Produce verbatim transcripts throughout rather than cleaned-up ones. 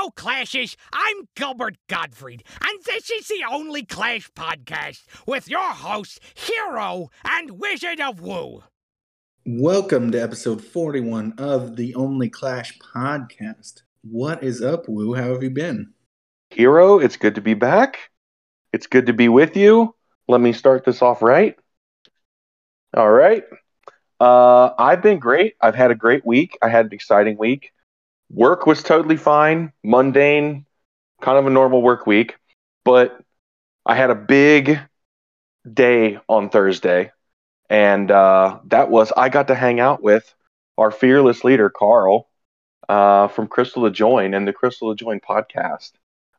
Hello, Clashes. I'm Gilbert Gottfried, and this is the Only Clash Podcast with your hosts, Hero and Wizard of Woo. Welcome to episode forty-one of the Only Clash Podcast. What is up, Woo? How have you been? Hero, it's good to be back. It's good to be with you. Let me start this off right. All right. Uh, I've been great. I've had a great week. I had an exciting week. Work was totally fine, mundane, kind of a normal work week, but I had a big day on Thursday, and uh, that was I got to hang out with our fearless leader, Carl, uh, from Crystal to Join and the Crystal to Join podcast.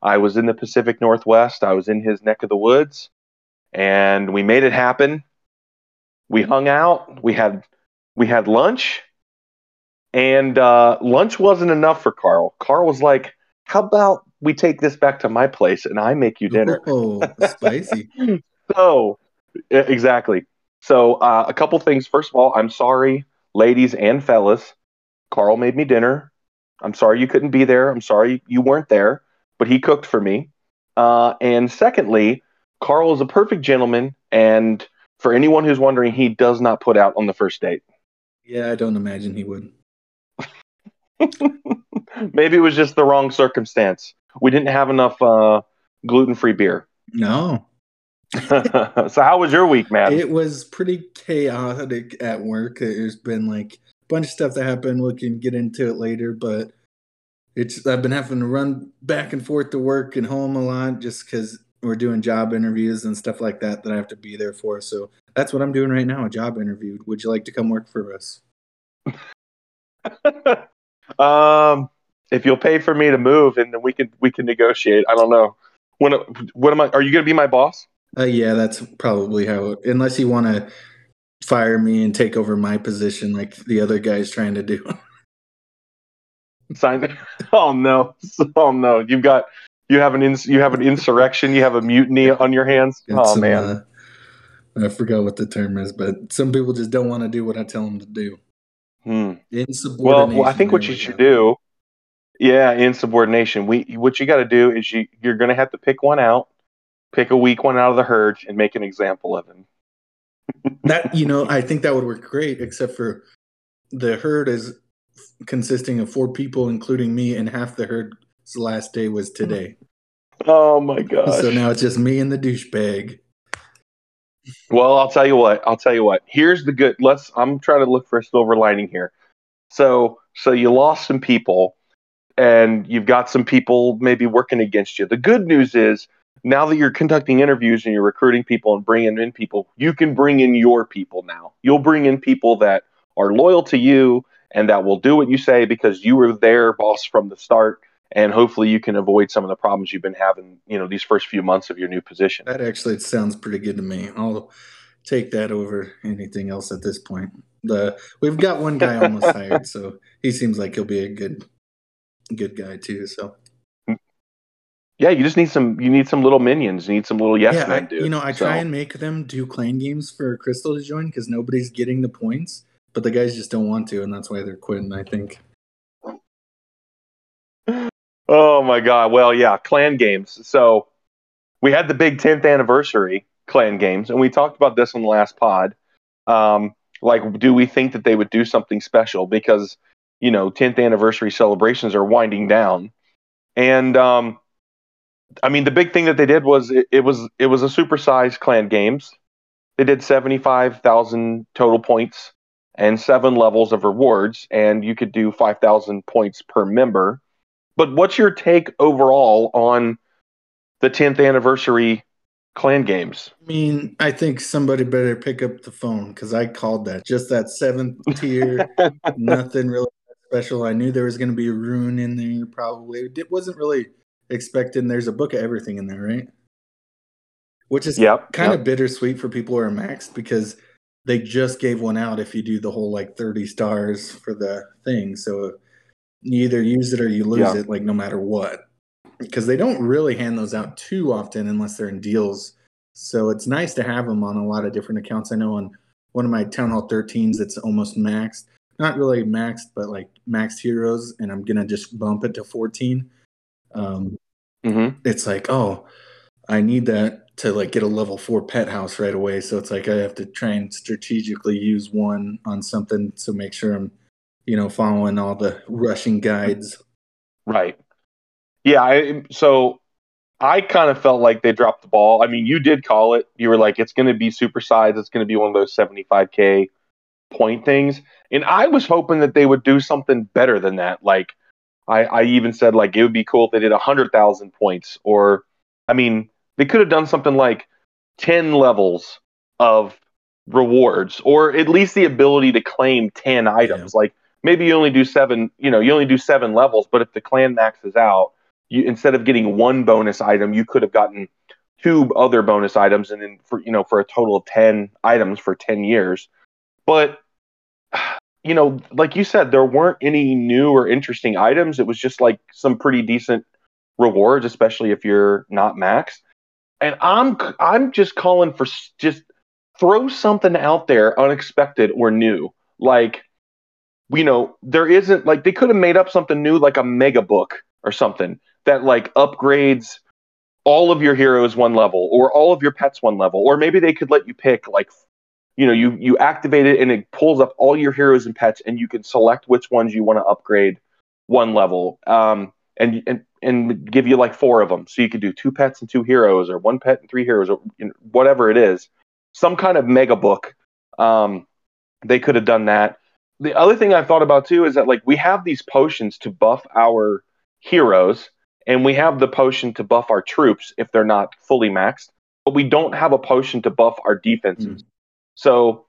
I was in the Pacific Northwest. I was in his neck of the woods, and we made it happen. We hung out. We had we had lunch. And uh, lunch wasn't enough for Carl. Carl was like, how about we take this back to my place and I make you dinner? Oh, spicy. So, exactly. So, uh, a couple things. First of all, I'm sorry, ladies and fellas. Carl made me dinner. I'm sorry you couldn't be there. I'm sorry you weren't there, but he cooked for me. Uh, and secondly, Carl is a perfect gentleman. And for anyone who's wondering, he does not put out on the first date. Yeah, I don't imagine he would. Maybe it was just the wrong circumstance. We didn't have enough uh, gluten-free beer. No. So how was your week, Matt? It was pretty chaotic at work. There's been like a bunch of stuff that happened. We can get into it later, but it's I've been having to run back and forth to work and home a lot just because we're doing job interviews and stuff like that that I have to be there for. So that's what I'm doing right now, a job interview. Would you like to come work for us? Um, if you'll pay for me to move, and then we can we can negotiate. I don't know. When what am I? Are you going to be my boss? Uh, yeah, that's probably how. Unless you want to fire me and take over my position, like the other guy's trying to do. Sign. Oh no! Oh no! You've got you have an ins, you have an insurrection. You have a mutiny on your hands. Got oh some, man! Uh, I forgot what the term is, but some people just don't want to do what I tell them to do. Hmm. Well, well, I think what you should do, yeah, insubordination. We what you got to do is you you're going to have to pick one out, pick a weak one out of the herd, and make an example of him. That you know, I think that would work great, except for the herd is consisting of four people, including me, and half the herd's last day was today. Oh my gosh! So now it's just me and the douchebag. Well, I'll tell you what. I'll tell you what. Here's the good. Let's. I'm trying to look for a silver lining here. So, so you lost some people, and you've got some people maybe working against you. The good news is now that you're conducting interviews and you're recruiting people and bringing in people, you can bring in your people now. You'll bring in people that are loyal to you and that will do what you say because you were their boss from the start. And hopefully you can avoid some of the problems you've been having, you know, these first few months of your new position. That actually sounds pretty good to me. I'll take that over anything else at this point. The we've got one guy almost hired, so he seems like he'll be a good, good guy too. So, yeah, you just need some. You need some little minions. You need some little yes yeah, men, dude. You know, I so. try and make them do clan games for Crystal to join because nobody's getting the points, but the guys just don't want to, and that's why they're quitting, I think. Oh my God! Well, yeah, Clan Games. So we had the big tenth anniversary Clan Games, and we talked about this on the last pod. Um, like, do we think that they would do something special? Because you know, tenth anniversary celebrations are winding down, and um, I mean, the big thing that they did was it, it was it was a supersized Clan Games. They did seventy-five thousand total points and seven levels of rewards, and you could do five thousand points per member. But what's your take overall on the tenth anniversary Clan Games? I mean, I think somebody better pick up the phone because I called that. Just that seventh tier, nothing really special. I knew there was going to be a rune in there probably. It wasn't really expected. There's a book of everything in there, right? Which is yep, kind yep. of bittersweet for people who are maxed because they just gave one out if you do the whole like thirty stars for the thing. So you either use it or you lose yeah. it, like no matter what, because they don't really hand those out too often unless they're in deals. So it's nice to have them on a lot of different accounts. I know on one of my Town Hall thirteens, it's almost maxed, not really maxed, but like maxed heroes. And I'm going to just bump it to fourteen Um, mm-hmm. It's like, oh, I need that to like get a level four pet house right away. So it's like I have to try and strategically use one on something to make sure I'm, you know, following all the rushing guides. Right. Yeah. I, so I kind of felt like they dropped the ball. I mean, you did call it. You were like, it's going to be supersized. It's going to be one of those seventy-five K point things. And I was hoping that they would do something better than that. Like, I, I even said, like, it would be cool if they did one hundred thousand points. Or, I mean, they could have done something like ten levels of rewards, or at least the ability to claim ten items. Yeah. Like, maybe you only do seven, you know, you only do seven levels, but if the clan maxes out, you, instead of getting one bonus item, you could have gotten two other bonus items, and then for, you know, for a total of ten items for ten years. But, you know, like you said, there weren't any new or interesting items. It was just like some pretty decent rewards, especially if you're not maxed. And I'm I'm just calling for just throw something out there unexpected or new. Like, you know, there isn't, like, they could have made up something new, like a mega book or something that like upgrades all of your heroes one level, or all of your pets one level, or maybe they could let you pick, like, you know, you you activate it and it pulls up all your heroes and pets, and you can select which ones you want to upgrade one level, um, and and and give you like four of them, so you could do two pets and two heroes, or one pet and three heroes, or, you know, whatever it is, some kind of mega book. Um, they could have done that. The other thing I thought about too is that, like, we have these potions to buff our heroes, and we have the potion to buff our troops if they're not fully maxed, but we don't have a potion to buff our defenses. Mm. So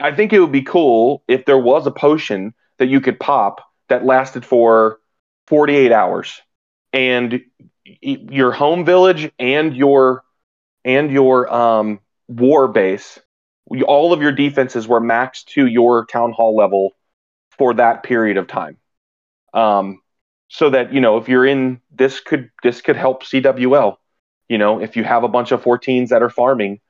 I think it would be cool if there was a potion that you could pop that lasted for forty-eight hours, and your home village and your and your um, war base, all of your defenses were maxed to your town hall level for that period of time. Um, so that, you know, if you're in, this could, this could help C W L, you know, if you have a bunch of fourteens that are farming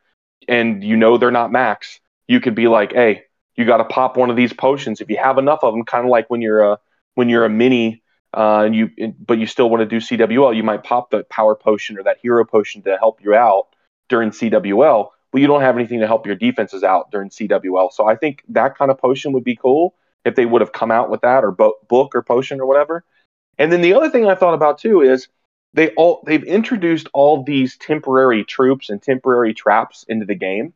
and you know they're not max, you could be like, hey, you got to pop one of these potions. If you have enough of them, kind of like when you're a, when you're a mini, uh, and you, but you still want to do C W L, you might pop the power potion or that hero potion to help you out during C W L. Well, you don't have anything to help your defenses out during C W L. So I think that kind of potion would be cool if they would have come out with that, or bo- book or potion or whatever. And then the other thing I thought about too is they all, they've introduced all these temporary troops and temporary traps into the game.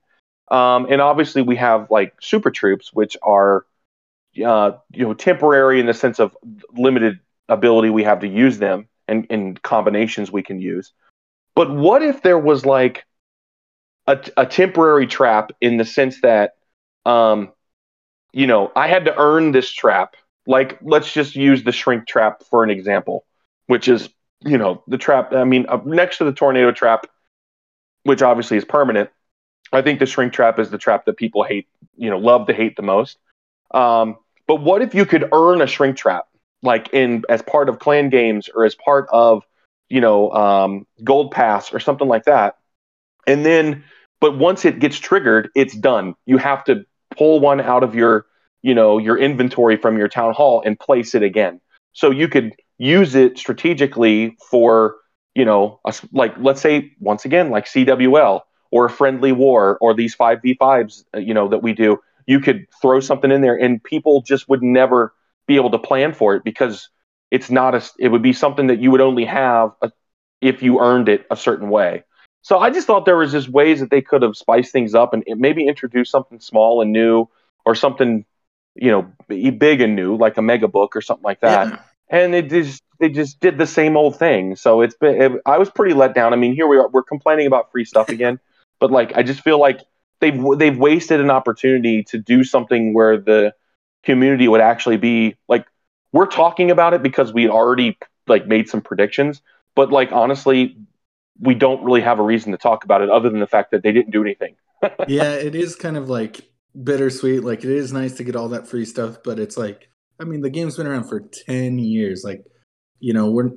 Um, and obviously we have like super troops, which are uh, you know, temporary in the sense of limited ability we have to use them, and in combinations we can use. But what if there was like A, a temporary trap in the sense that, um, you know, I had to earn this trap. Like, let's just use the shrink trap for an example, which is, you know, the trap. I mean, uh, next to the tornado trap, which obviously is permanent, I think the shrink trap is the trap that people hate, you know, love to hate the most. Um, but what if you could earn a shrink trap, like in as part of clan games, or as part of, you know, um, gold pass or something like that? And then, but once it gets triggered, it's done. You have to pull one out of your, you know, your inventory from your town hall and place it again. So you could use it strategically for, you know, a, like, let's say, once again, like C W L or a friendly war, or these five v fives, you know, that we do. You could throw something in there and people just would never be able to plan for it, because it's not a, it would be something that you would only have a, if you earned it a certain way. So I just thought there was just ways that they could have spiced things up and maybe introduced something small and new, or something, you know, big and new, like a mega book or something like that. Yeah. And it just, they just did the same old thing. So it's been, it, I was pretty let down. I mean, here we are, we're complaining about free stuff again, but like, I just feel like they've, they've wasted an opportunity to do something where the community would actually be like, we're talking about it because we already like made some predictions, but like, honestly, we don't really have a reason to talk about it other than the fact that they didn't do anything. Yeah, it is kind of like bittersweet. Like, it is nice to get all that free stuff, but it's like, I mean, the game's been around for ten years. Like, you know, we're,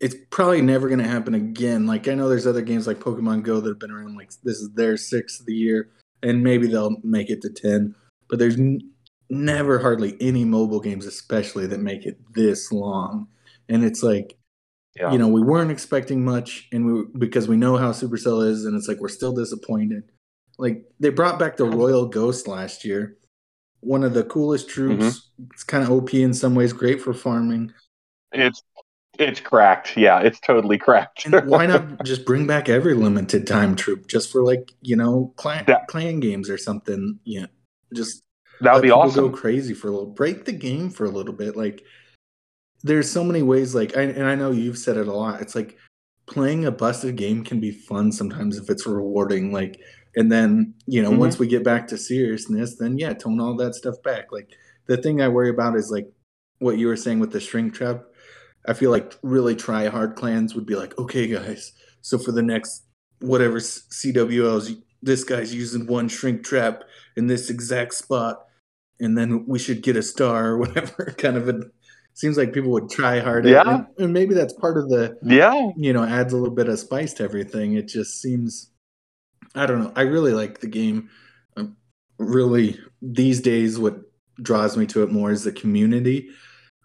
it's probably never going to happen again. Like, I know there's other games like Pokemon Go that have been around, like, this is their sixth of the year, and maybe they'll make it to ten, but there's n- never hardly any mobile games, especially, that make it this long. And it's like, Yeah. You know, we weren't expecting much, and we because we know how Supercell is, and it's like we're still disappointed. Like, they brought back the Royal Ghost last year. One of the coolest troops. Mm-hmm. It's kind of O P in some ways, great for farming. It's it's cracked. Yeah, it's totally cracked. And why not just bring back every limited time troop just for, like, you know, clan, that, clan games or something? Yeah, you know, just that would be awesome. Go crazy for a little, break the game for a little bit. Like, there's so many ways, like, I, and I know you've said it a lot. It's like playing a busted game can be fun sometimes if it's rewarding. Like, and then, you know, mm-hmm. once we get back to seriousness, then yeah, tone all that stuff back. Like, the thing I worry about is like what you were saying with the shrink trap. I feel like really try hard clans would be like, okay, guys, so for the next whatever C W Ls, this guy's using one shrink trap in this exact spot, and then we should get a star or whatever kind of a. Seems like people would try harder. Yeah. And, and maybe that's part of the, yeah. you know, adds a little bit of spice to everything. It just seems, I don't know. I really like the game. I'm really, these days, what draws me to it more is the community,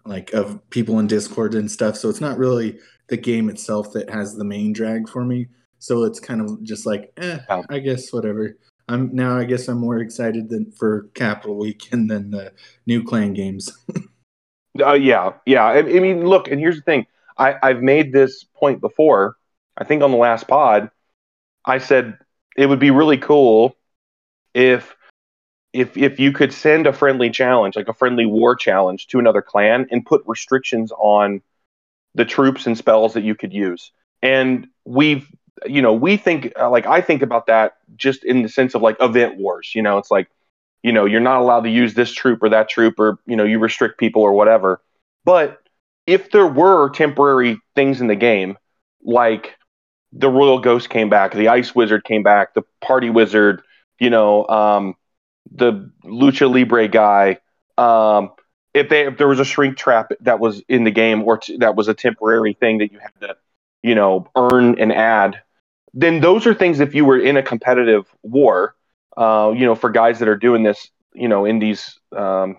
like, of people in Discord and stuff. So it's not really the game itself that has the main drag for me. So it's kind of just like, eh, yeah. I guess whatever. I'm now, I guess I'm more excited than for Capital Weekend than the new clan games. Uh, yeah, yeah. I, I mean, look, and here's the thing. I, I've made this point before. I think on the last pod, I said it would be really cool if if if you could send a friendly challenge, like a friendly war challenge, to another clan and put restrictions on the troops and spells that you could use. And we've, you know, we think, uh, like, I think about that just in the sense of, like, event wars. You know, it's like, you know, you're not allowed to use this troop or that troop, or, you know, you restrict people or whatever. But if there were temporary things in the game, like the Royal Ghost came back, the Ice Wizard came back, the Party Wizard, you know, um, the Lucha Libre guy, um, if they if there was a shrink trap that was in the game, or t- that was a temporary thing that you had to, you know, earn and add, then those are things if you were in a competitive war. Uh, you know, for guys that are doing this, you know, in these, um,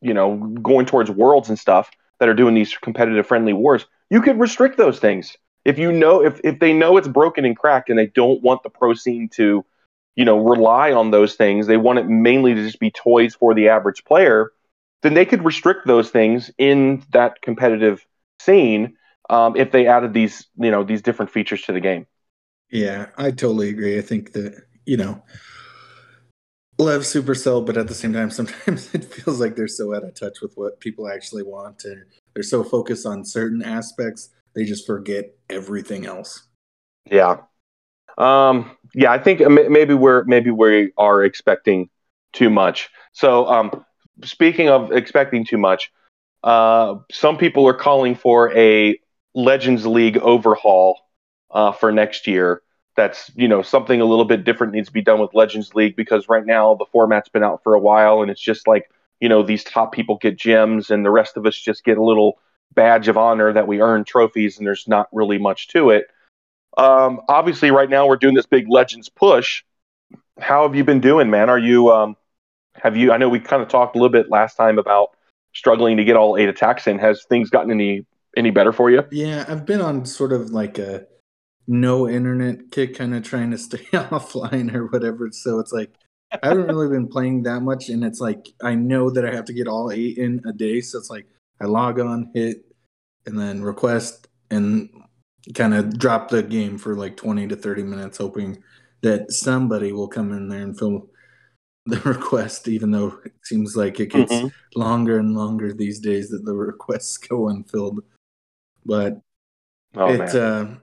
you know, going towards worlds and stuff that are doing these competitive friendly wars, you could restrict those things. If you know, if, if they know it's broken and cracked and they don't want the pro scene to, you know, rely on those things, they want it mainly to just be toys for the average player, then they could restrict those things in that competitive scene um, if they added these, you know, these different features to the game. Yeah, I totally agree. I think that, you know, love Supercell, but at the same time, sometimes it feels like they're so out of touch with what people actually want. And they're so focused on certain aspects, they just forget everything else. Yeah. Um, yeah, I think maybe we're maybe we are expecting too much. So um, speaking of expecting too much, uh, some people are calling for a Legends League overhaul uh, for next year. That's, you know, something a little bit different needs to be done with Legends League, because right now the format's been out for a while and it's just like, you know, these top people get gems and the rest of us just get a little badge of honor that we earn trophies, and there's not really much to it. Um, obviously, right now we're doing this big Legends push. How have you been doing, man? Are you, um, have you, I know we kind of talked a little bit last time about struggling to get all eight attacks in. Has things gotten any, any better for you? Yeah, I've been on sort of like a no internet kick, kind of trying to stay offline or whatever. So it's like, I haven't really been playing that much. And it's like, I know that I have to get all eight in a day. So it's like, I log on, hit, and then request, and kind of drop the game for like twenty to thirty minutes, hoping that somebody will come in there and fill the request, even though it seems like it gets mm-hmm. longer and longer these days that the requests go unfilled. But oh, it's, man.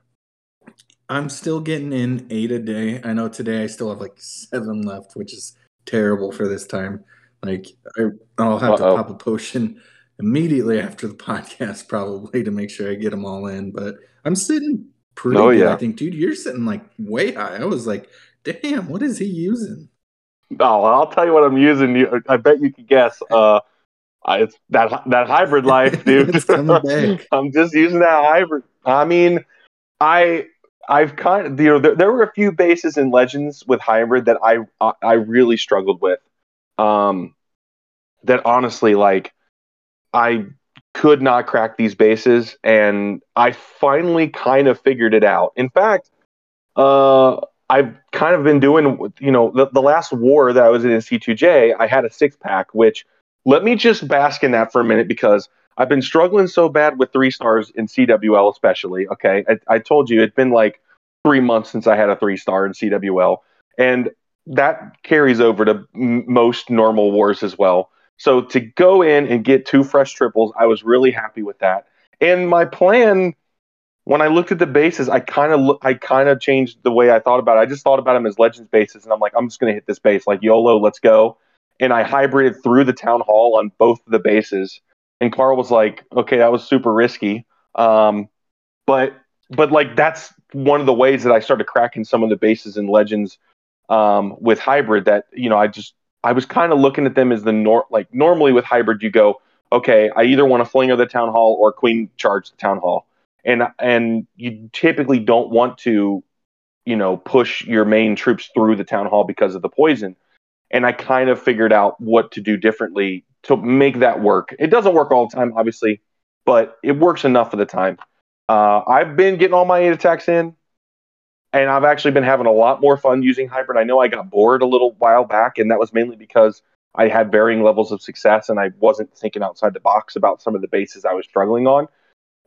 uh, I'm still getting in eight a day. I know today I still have like seven left, which is terrible for this time. Like, I, I'll have Uh-oh. to pop a potion immediately after the podcast probably to make sure I get them all in. But I'm sitting pretty oh, good. Yeah. I think, dude, you're sitting like way high. I was like, damn, what is he using? Oh, I'll tell you what I'm using. I bet you can guess. Uh, it's that that hybrid life, dude. It's coming back. I'm just using that hybrid. I mean, I... I've kind of, you know, there, there were a few bases in Legends with hybrid that I I, I really struggled with. Um, that honestly, like, I could not crack these bases, and I finally kind of figured it out. In fact, uh, I've kind of been doing, you know, the, the last war that I was in in C two J, I had a six-pack, which let me just bask in that for a minute, because I've been struggling so bad with three stars in C W L especially, okay? I, I told you, it's been like three months since I had a three-star in C W L, and that carries over to m- most normal wars as well. So to go in and get two fresh triples, I was really happy with that. And my plan, when I looked at the bases, I kind of lo- I kind of changed the way I thought about it. I just thought about them as Legends bases, and I'm like, I'm just going to hit this base, like YOLO, let's go. And I hybrided through the Town Hall on both of the bases. And Carl was like, okay, that was super risky. Um, but, but like, that's one of the ways that I started cracking some of the bases in Legends um, with hybrid, that, you know, I just, I was kind of looking at them as the nor like normally with hybrid, you go, okay, I either want to flinger the Town Hall or queen charge the Town Hall. And, and you typically don't want to, you know, push your main troops through the Town Hall because of the poison. And I kind of figured out what to do differently to make that work. It doesn't work all the time, obviously, but it works enough of the time. Uh, I've been getting all my eight attacks in, and I've actually been having a lot more fun using hybrid. I know I got bored a little while back, and that was mainly because I had varying levels of success, and I wasn't thinking outside the box about some of the bases I was struggling on.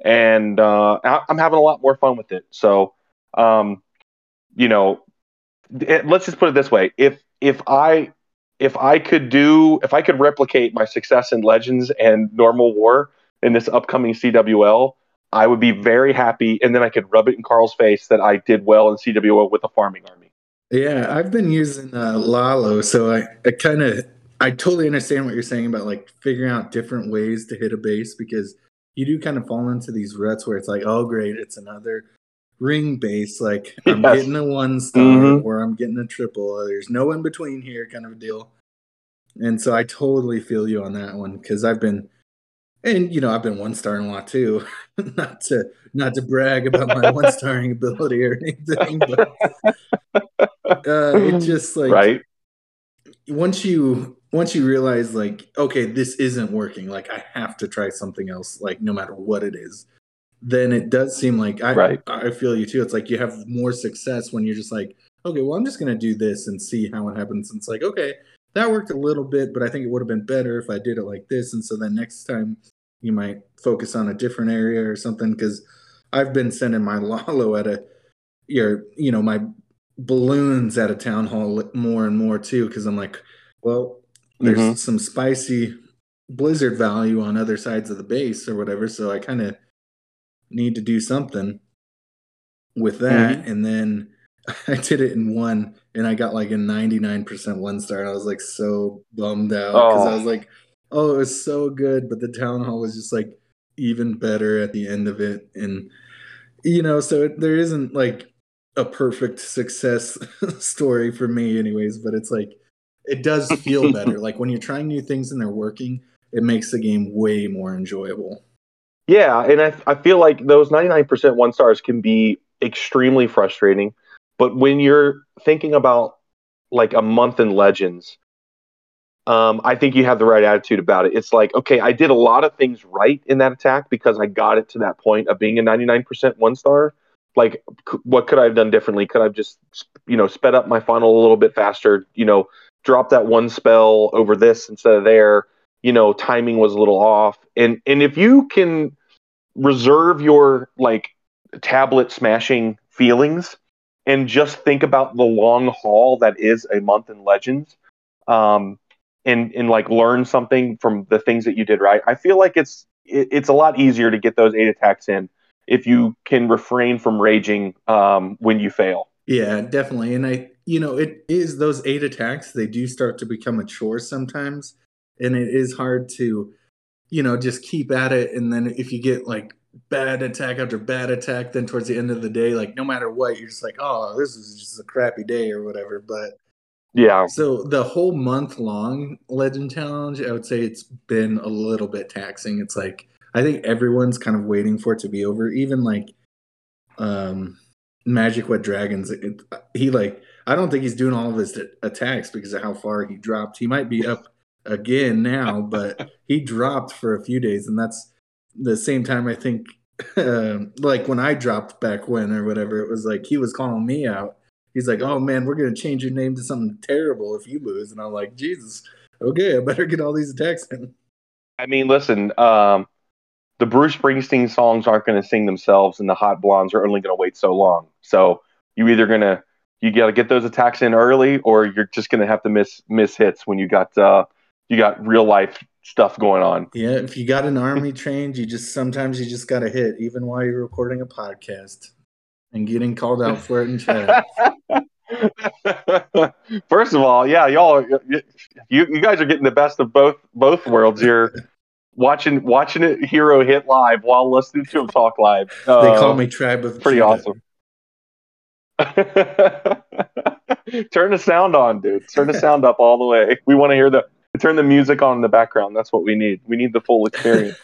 And uh, I'm having a lot more fun with it. So, um, you know, it, let's just put it this way. If if I... If I could do, if I could replicate my success in Legends and normal war in this upcoming C W L, I would be very happy, and then I could rub it in Carl's face that I did well in C W L with a farming army. Yeah, I've been using uh, Lalo, so I, I kind of, I totally understand what you're saying about like figuring out different ways to hit a base, because you do kind of fall into these ruts where it's like, oh great, it's another ring base, like I'm yes. getting a one star mm-hmm. or I'm getting a triple. There's no in between here kind of a deal. And so I totally feel you on that one, because I've been, and you know, I've been one starring a lot too. not to not to brag about my one starring ability or anything, but uh, it's just like right? once you once you realize like, okay, this isn't working, like I have to try something else, like no matter what it is. Then it does seem like I right. I feel you too. It's like you have more success when you're just like, okay, well, I'm just going to do this and see how it happens. And it's like, okay, that worked a little bit, but I think it would have been better if I did it like this. And so then next time you might focus on a different area or something. Because I've been sending my Lalo at a, your, you know, my balloons at a Town Hall more and more too. Because I'm like, well, there's mm-hmm. some spicy blizzard value on other sides of the base or whatever. So I kind of need to do something with that. Mm-hmm. And then I did it in one, and I got like a ninety-nine percent one star. And I was like so bummed out because oh. I was like, oh, it was so good. But the Town Hall was just like even better at the end of it. And, you know, so it, there isn't like a perfect success story for me anyways, but it's like, it does feel better. Like when you're trying new things and they're working, it makes the game way more enjoyable. Yeah, and I I feel like those ninety-nine percent one stars can be extremely frustrating, but when you're thinking about like a month in Legends, um, I think you have the right attitude about it. It's like, okay, I did a lot of things right in that attack because I got it to that point of being a ninety-nine percent one star. Like, c- what could I have done differently? Could I have just, you know, sped up my funnel a little bit faster? You know, drop that one spell over this instead of there. You know, timing was a little off, and and if you can reserve your like tablet smashing feelings and just think about the long haul that is a month in Legends, um, and and like learn something from the things that you did right, I feel like it's it, it's a lot easier to get those eight attacks in if you can refrain from raging um, when you fail. Yeah, definitely, and I you know it is those eight attacks, they do start to become a chore sometimes, and it is hard to, you know, just keep at it. And then if you get like bad attack after bad attack, then towards the end of the day, like no matter what, you're just like, oh, this is just a crappy day or whatever. But yeah, so the whole month long Legend Challenge, I would say it's been a little bit taxing. It's like, I think everyone's kind of waiting for it to be over. Even like um, Magic Wet Dragons, it, he like, I don't think he's doing all of his t- attacks because of how far he dropped. He might be up again now, but he dropped for a few days, and that's the same time, I think, uh, like when I dropped back when or whatever, it was like he was calling me out. He's like, oh, man, we're going to change your name to something terrible if you lose. And I'm like, Jesus, okay, I better get all these attacks in. I mean, listen, um, the Bruce Springsteen songs aren't going to sing themselves, and the Hot Blondes are only going to wait so long. So you either going to you got to get those attacks in early, or you're just going to have to miss miss hits when you got uh, you got real life stuff going on. Yeah, if you got an army trained, you just sometimes you just got to hit, even while you're recording a podcast and getting called out for it in chat. First of all, yeah, y'all, you you guys are getting the best of both both worlds. You're watching watching it, Hero hit live while listening to him talk live. Uh, they call me Tribe of pretty China. Awesome. Turn the sound on, dude. Turn the sound up all the way. We want to hear the turn the music on in the background. That's what we need. We need the full experience.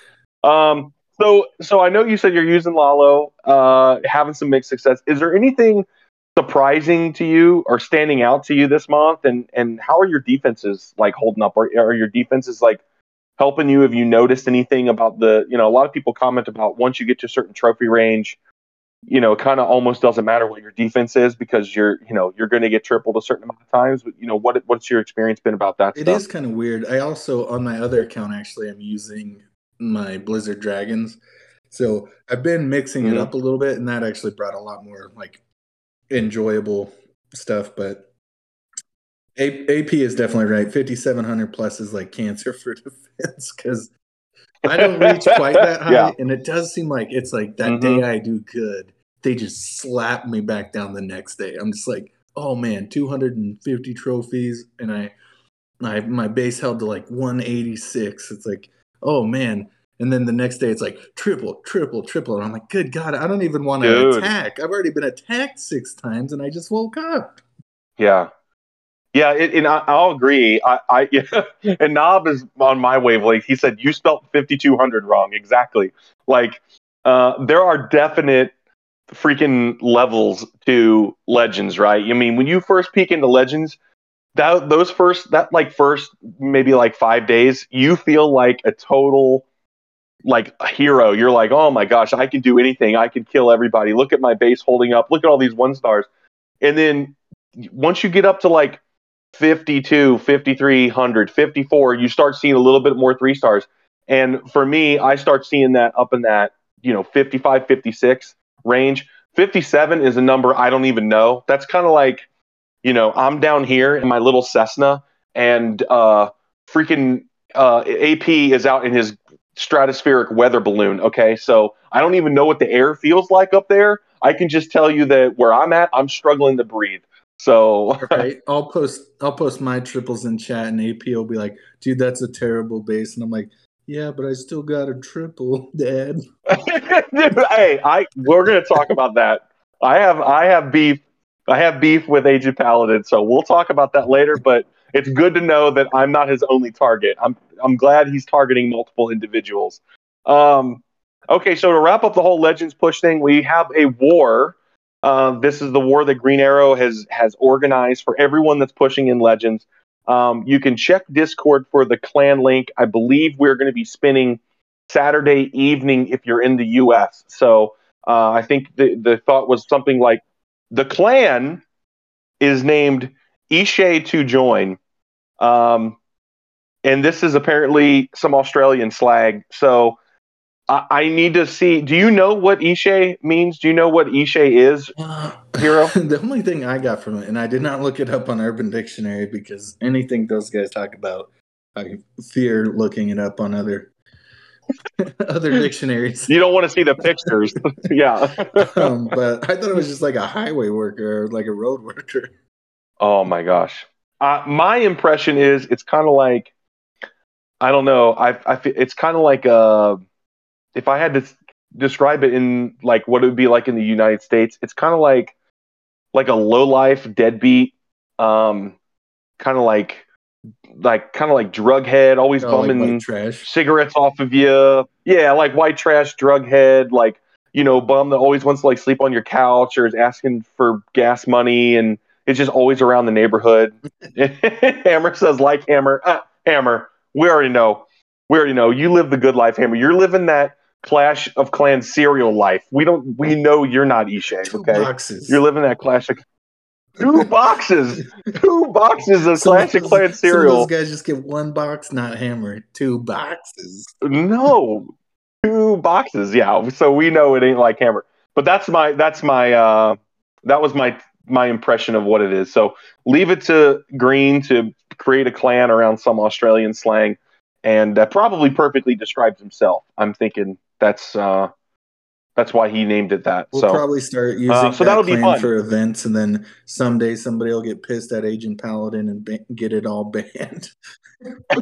Um, so, so I know you said you're using Lalo, uh, having some mixed success. Is there anything surprising to you or standing out to you this month? And and how are your defenses like holding up? Are, are your defenses like helping you? Have you noticed anything about the? You know, a lot of people comment about once you get to a certain trophy range, you know, it kind of almost doesn't matter what your defense is because you're, you know, you're going to get tripled a certain amount of times. But, you know, what what's your experience been about that? It stuff? Is kind of weird. I also, on my other account, actually, I'm using my Blizzard Dragons. So I've been mixing mm-hmm. it up a little bit, and that actually brought a lot more, like, enjoyable stuff. But a- AP is definitely right. fifty-seven hundred plus is, like, cancer for defense because I don't reach quite that high, yeah. and it does seem like it's like that mm-hmm. day I do good, they just slap me back down the next day. I'm just like, oh man, two hundred fifty trophies, and I, my my base held to like one eighty-six. It's like, oh man, and then the next day it's like triple, triple, triple, and I'm like, good God, I don't even want to attack. I've already been attacked six times, and I just woke up. Yeah. Yeah, it, and I, I'll agree. I, I yeah. And Nob is on my wavelength. He said, you spelt fifty-two hundred wrong. Exactly. Like, uh, there are definite freaking levels to Legends, right? I mean, when you first peek into Legends, that those first, that like first maybe like five days, you feel like a total, like a hero. You're like, oh my gosh, I can do anything. I can kill everybody. Look at my base holding up. Look at all these one stars. And then once you get up to like, fifty-two, fifty-three hundred, fifty-four, you start seeing a little bit more three stars. And for me, I start seeing that up in that, you know, fifty-five, fifty-six range. fifty-seven is a number I don't even know. That's kind of like, you know, I'm down here in my little Cessna and uh, freaking uh, A P is out in his stratospheric weather balloon. Okay, so I don't even know what the air feels like up there. I can just tell you that where I'm at, I'm struggling to breathe. So right. I'll post I'll post my triples in chat, and A P will be like, dude, that's a terrible base. And I'm like, yeah, but I still got a triple, Dad. Dude, hey, I we're gonna talk about that. I have I have beef I have beef with Agent Paladin, so we'll talk about that later, but it's good to know that I'm not his only target. I'm I'm glad he's targeting multiple individuals. Um okay, so to wrap up the whole Legends push thing, we have a war. Uh, this is the war that Green Arrow has has organized for everyone that's pushing in Legends. Um, you can check Discord for the clan link. I believe we're going to be spinning Saturday evening if you're in the U S. So uh, I think the, the thought was something like the clan is named eshay two Join. Um, and this is apparently some Australian slag. So I need to see. Do you know what eshay means? Do you know what eshay is, Hero? The only thing I got from it, and I did not look it up on Urban Dictionary because anything those guys talk about, I fear looking it up on other other dictionaries. You don't want to see the pictures. Yeah. um, but I thought it was just like a highway worker, or like a road worker. Oh my gosh. Uh, my impression is it's kind of like, I don't know. I, I it's kind of like a. If I had to describe it in like what it would be like in the United States, it's kind of like like a low-life deadbeat, um, kind of like like kind of like drug head, always oh, bumming like cigarettes off of you. Yeah, like white trash, drug head, like, you know, bum that always wants to like sleep on your couch or is asking for gas money and it's just always around the neighborhood. Hammer says, like Hammer, ah, Hammer. We already know, we already know. You live the good life, Hammer. You're living that Clash of Clans serial life. We don't. We know you're not Eshay. Two okay, boxes. You're living that Clash of two boxes, two boxes of some Clash of Clans cereal. Some of those guys just get one box, not Hammer. Two boxes. No, two boxes. Yeah. So we know it ain't like Hammer. But that's my. That's my. Uh, that was my my impression of what it is. So leave it to Green to create a clan around some Australian slang, and that probably perfectly describes himself. I'm thinking. That's uh, that's why he named it that. We'll so, probably start using uh, so that that'll be fun for events, and then someday somebody will get pissed at Agent Paladin and ban- get it all banned.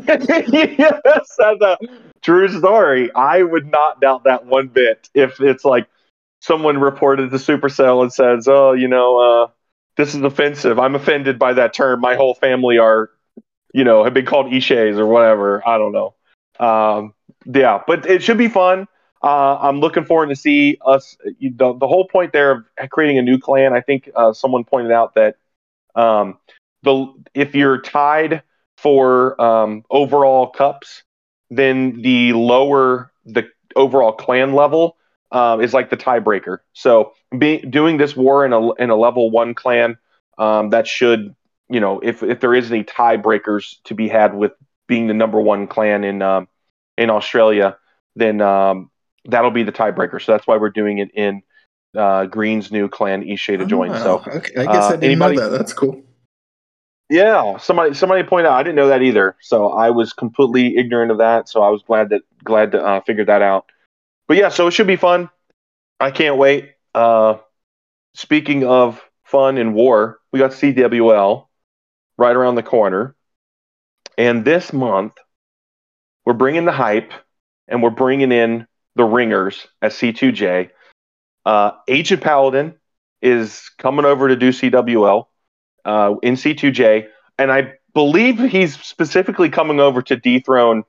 Yes, that's a true story. I would not doubt that one bit. If it's like someone reported to Supercell and says, "Oh, you know, uh, this is offensive. I'm offended by that term. My whole family are, you know, have been called Eshays or whatever. I don't know." Um, yeah, but it should be fun. Uh, I'm looking forward to see us. You, the, the whole point there of creating a new clan, I think uh, someone pointed out that um, the if you're tied for um, overall cups, then the lower the overall clan level uh, is like the tiebreaker. So be, doing this war in a in a level one clan, um, that should, you know, if if there is any tiebreakers to be had with being the number one clan in um, in Australia, then um, that'll be the tiebreaker. So that's why we're doing it in uh, Green's new clan, eshay two Join. Oh, so okay. I guess uh, I didn't anybody, know that. That's cool. Yeah, somebody somebody pointed out. I didn't know that either. So I was completely ignorant of that. So I was glad that glad to uh, figure that out. But yeah, so it should be fun. I can't wait. Uh, speaking of fun and war, we got C W L right around the corner, and this month we're bringing the hype, and we're bringing in the ringers at C two J. Uh, Agent Paladin is coming over to do C W L uh, in C two J, and I believe he's specifically coming over to dethrone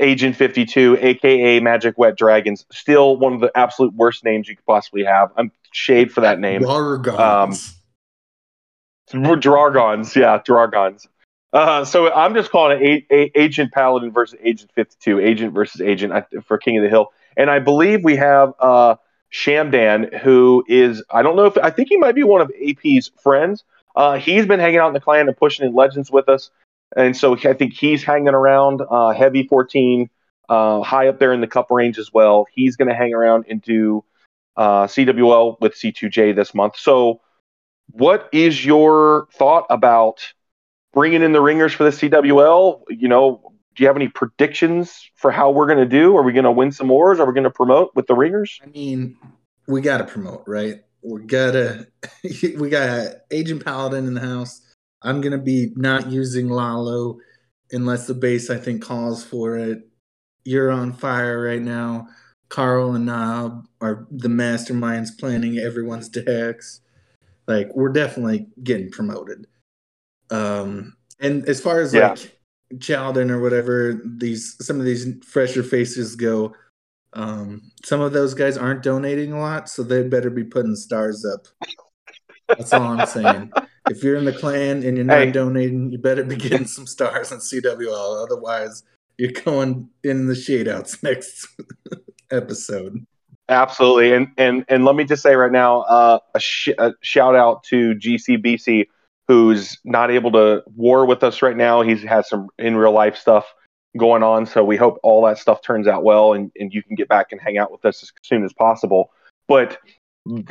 Agent fifty-two, aka Magic Wet Dragons. Still one of the absolute worst names you could possibly have. I'm shade for that name. Dragons. Um, Dragons, yeah, Dragons. Uh, so I'm just calling it a- a- Agent Paladin versus Agent fifty-two, Agent versus Agent for King of the Hill. And I believe we have uh, Shamdan, who is, I don't know if, I think he might be one of A P's friends. Uh, he's been hanging out in the clan and pushing in Legends with us. And so I think he's hanging around, uh, heavy fourteen, uh, high up there in the cup range as well. He's going to hang around and do uh, C W L with C two J this month. So what is your thought about bringing in the ringers for the C W L? You know, do you have any predictions for how we're going to do? Are we going to win some wars? Are we going to promote with the ringers? I mean, we got to promote, right? We got to. We got Agent Paladin in the house. I'm going to be not using Lalo unless the base, I think, calls for it. You're on fire right now. Carl and Nob are the masterminds planning everyone's decks. Like, we're definitely getting promoted. Um, and as far as yeah. like. Children or whatever, these some of these fresher faces go, um some of those guys aren't donating a lot, so they better be putting stars up. That's all I'm saying. If you're in the clan and you're not hey. donating, you better be getting some stars on C W L, otherwise you're going in the shade outs next episode. Absolutely. And and and let me just say right now, uh a, sh- a shout out to G C B C, who's not able to war with us right now. He's has some in real life stuff going on. So we hope all that stuff turns out well, and, and you can get back and hang out with us as soon as possible. But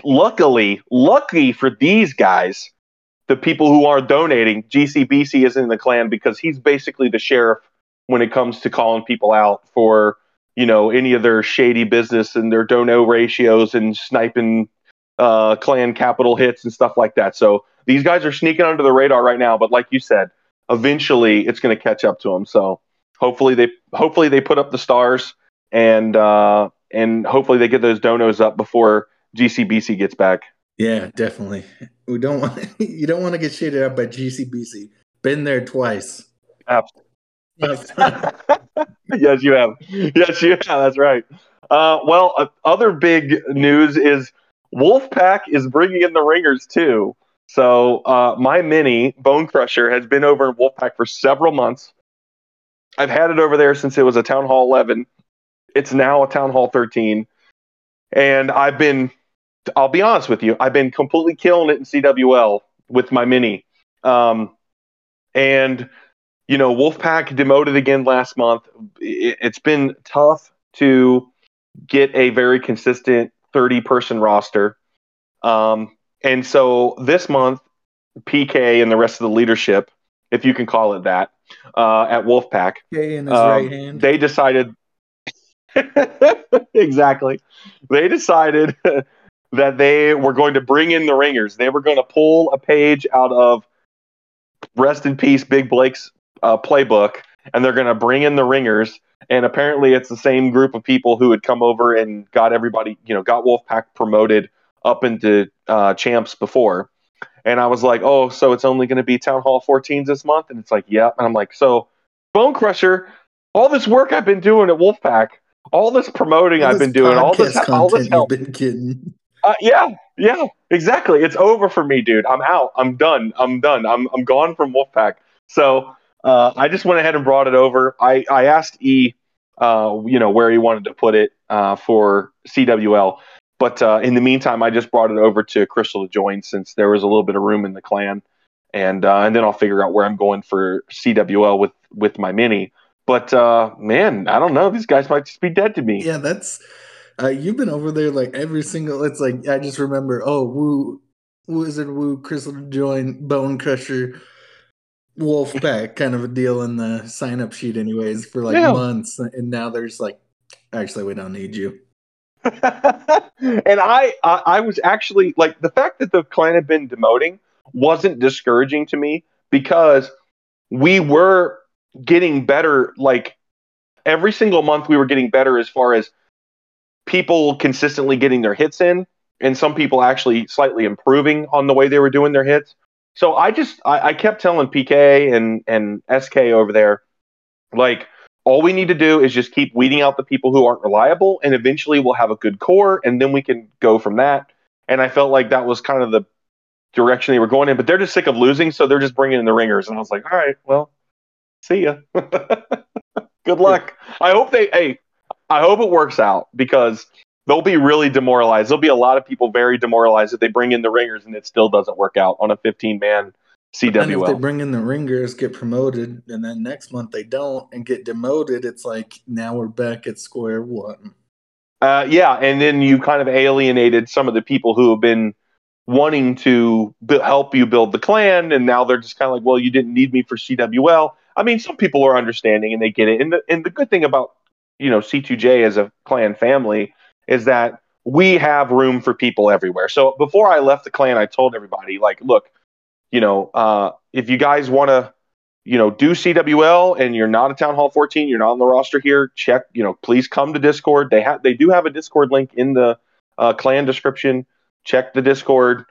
luckily, lucky for these guys, the people who are donating, G C B C is in the clan because he's basically the sheriff when it comes to calling people out for, you know, any of their shady business and their dono ratios and sniping uh, Clan Capital hits and stuff like that. So these guys are sneaking under the radar right now, but like you said, eventually it's going to catch up to them. So hopefully they hopefully they put up the stars, and uh, and hopefully they get those donos up before G C B C gets back. Yeah, definitely. We don't want you don't want to get shaded up by G C B C. Been there twice. Absolutely. Yes, you have. Yes, you have. That's right. Uh, well, uh, other big news is Wolfpack is bringing in the ringers too. So uh, my mini, Bone Crusher, has been over in Wolfpack for several months. I've had it over there since it was a Town Hall eleven. It's now a Town Hall thirteen. And I've been, I'll be honest with you, I've been completely killing it in C W L with my mini. Um, and, you know, Wolfpack demoted again last month. It's been tough to get a very consistent thirty-person roster. Um, and so this month, P K and the rest of the leadership, if you can call it that, uh, at Wolfpack, P K in his um, right hand. They decided... exactly. They decided that they were going to bring in the ringers. They were going to pull a page out of Rest in Peace Big Blake's uh, playbook, and they're going to bring in the ringers. And apparently it's the same group of people who had come over and got everybody, you know, got Wolfpack promoted up into uh, champs before. And I was like, oh, so it's only going to be Town Hall fourteens this month? And it's like, yeah. And I'm like, so Bone Crusher, all this work I've been doing at Wolfpack, all this promoting all I've this been doing, all this, all this help. Been kidding. Uh, yeah, yeah, exactly. It's over for me, dude. I'm out. I'm done. I'm done. I'm I'm gone from Wolfpack. So uh, I just went ahead and brought it over. I, I asked E, uh, you know, where he wanted to put it uh, for C W L. But uh, in the meantime, I just brought it over to Crystal to Join since there was a little bit of room in the clan. And uh, and then I'll figure out where I'm going for C W L with, with my mini. But, uh, man, I don't know. These guys might just be dead to me. Yeah, that's uh, – you've been over there, like, every single – it's like I just remember, oh, Woo, Wizard Woo, Crystal to Join, Bone Crusher, Wolfpack kind of a deal in the sign-up sheet anyways for, like, yeah. months. And now there's, like, actually, we don't need you. and I, I, I was actually – like, the fact that the clan had been demoting wasn't discouraging to me because we were – getting better, like every single month we were getting better as far as people consistently getting their hits in, and some people actually slightly improving on the way they were doing their hits. So I just I, I kept telling P K and and S K over there, like, all we need to do is just keep weeding out the people who aren't reliable, and eventually we'll have a good core, and then we can go from that. And I felt like that was kind of the direction they were going in, but they're just sick of losing, so they're just bringing in the ringers. And I was like, all right, well, see ya. Good luck. I hope they, hey, I hope it works out because they'll be really demoralized. There'll be a lot of people very demoralized if they bring in the ringers and it still doesn't work out on a fifteen-man C W L. And if they bring in the ringers, get promoted, and then next month they don't and get demoted, it's like, now we're back at square one. Uh, yeah, and then you kind of alienated some of the people who have been wanting to b- help you build the clan, and now they're just kind of like, well, you didn't need me for C W L. I mean, some people are understanding and they get it. And the and the good thing about, you know, C two J as a clan family is that we have room for people everywhere. So before I left the clan, I told everybody, like, look, you know, uh, if you guys want to, you know, do C W L and you're not a Town Hall fourteen, you're not on the roster here, check, you know, please come to Discord. They have, they do have a Discord link in the uh, clan description. Check the Discord.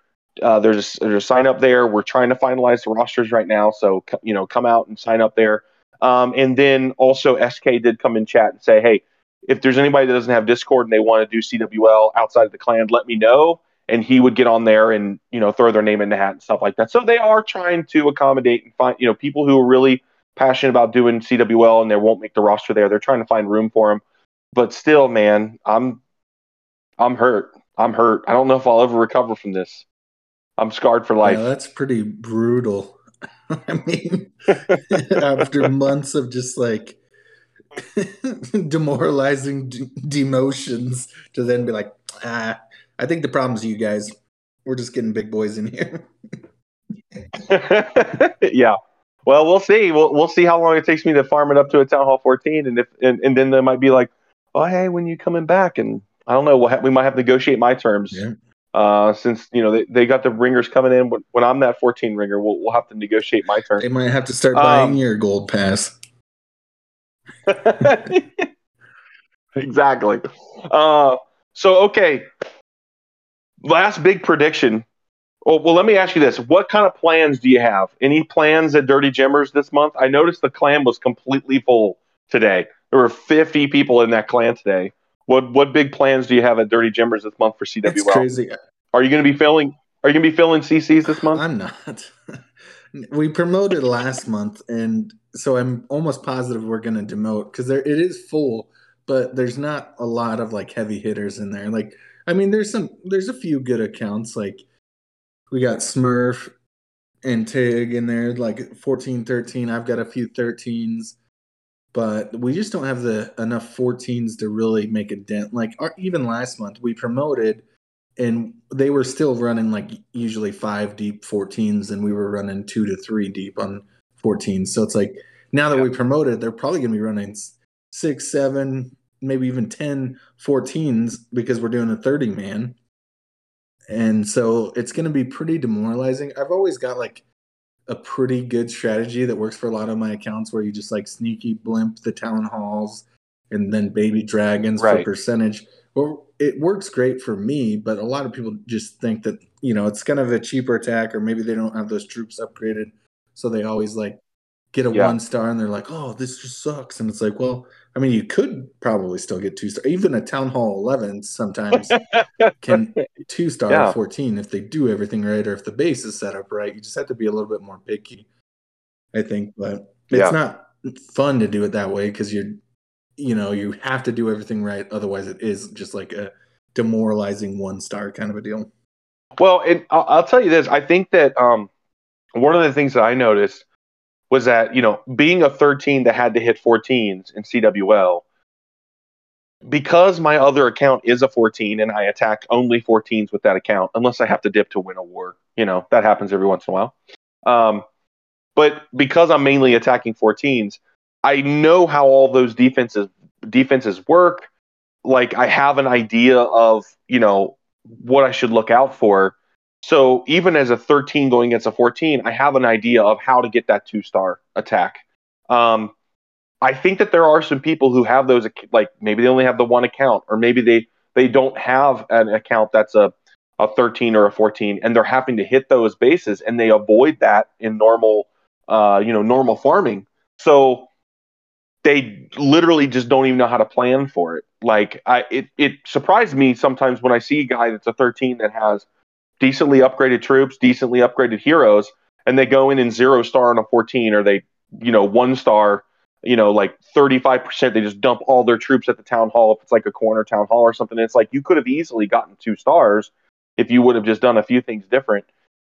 Uh, there's, a, there's a sign up there. We're trying to finalize the rosters right now. So, you know, come out and sign up there. Um, and then also S K did come in chat and say, hey, if there's anybody that doesn't have Discord and they want to do C W L outside of the clan, let me know. And he would get on there and, you know, throw their name in the hat and stuff like that. So they are trying to accommodate and find, you know, people who are really passionate about doing C W L and they won't make the roster there. They're trying to find room for them. But still, man, I'm, I'm hurt. I'm hurt. I don't know if I'll ever recover from this. I'm scarred for life. Yeah, that's pretty brutal. I mean, after months of just like demoralizing d- demotions to then be like, ah, I think the problem's you guys. We're just getting big boys in here. Yeah. Well, we'll see. We'll we'll see how long it takes me to farm it up to a Town Hall fourteen. And if and, and then they might be like, oh, hey, when you coming back? And I don't know. We'll ha- we might have to negotiate my terms. Yeah. Uh, since, you know, they, they got the ringers coming in, when, when I'm that fourteen ringer, we'll we'll have to negotiate my turn. They might have to start buying um, your gold pass. Exactly. Uh, so, okay. Last big prediction. Well, well, let me ask you this. What kind of plans do you have? Any plans at Dirty Jimmers this month? I noticed the clan was completely full today. There were fifty people in that clan today. What what big plans do you have at Dirty Jimmers this month for C W L? That's crazy. Are you going to be filling? Are you going to be filling C Cs this month? I'm not. We promoted last month, and so I'm almost positive we're going to demote because there it is full. but there's not a lot of like heavy hitters in there. Like, I mean, there's some, there's a few good accounts. Like, we got Smurf and Tig in there, like fourteen, thirteen. I've got a few thirteens, but we just don't have the enough fourteens to really make a dent. Like, our, even last month we promoted, and they were still running like usually five deep fourteens, and we were running two to three deep on fourteens. So it's like, now that yeah. we promoted, they're probably going to be running six, seven, maybe even ten fourteens because we're doing a thirty man. And so it's going to be pretty demoralizing. I've always got like a pretty good strategy that works for a lot of my accounts where you just like sneaky blimp the town halls and then baby dragons right. for percentage. Well, it works great for me, but a lot of people just think that, you know, it's kind of a cheaper attack, or maybe they don't have those troops upgraded. So they always like get a yeah. one star and they're like, oh, this just sucks. And it's like, well, I mean, you could probably still get two star. Even a Town Hall eleven sometimes can two star yeah. fourteen if they do everything right, or if the base is set up right. You just have to be a little bit more picky, I think. But it's yeah. not fun to do it that way because you're, you know, you have to do everything right. Otherwise, it is just like a demoralizing one star kind of a deal. Well, and I'll tell you this. I think that um, one of the things that I noticed was that, you know, being a thirteen that had to hit fourteens in C W L, because my other account is a fourteen and I attack only fourteens with that account, unless I have to dip to win a war. You know, that happens every once in a while. Um, but because I'm mainly attacking fourteens, I know how all those defenses defenses work. Like, I have an idea of, you know, what I should look out for. So even as a thirteen going against a fourteen, I have an idea of how to get that two-star attack. Um, I think that there are some people who have those, like maybe they only have the one account, or maybe they, they don't have an account that's a, a thirteen or a fourteen, and they're having to hit those bases, and they avoid that in normal, uh, you know, normal farming. So they literally just don't even know how to plan for it. Like, I, it, it surprised me sometimes when I see a guy that's a thirteen that has decently upgraded troops, decently upgraded heroes, and they go in and zero star on a fourteen, or they, you know, one star, you know, like thirty-five percent. They just dump all their troops at the town hall if it's like a corner town hall or something. And it's like, you could have easily gotten two stars if you would have just done a few things different.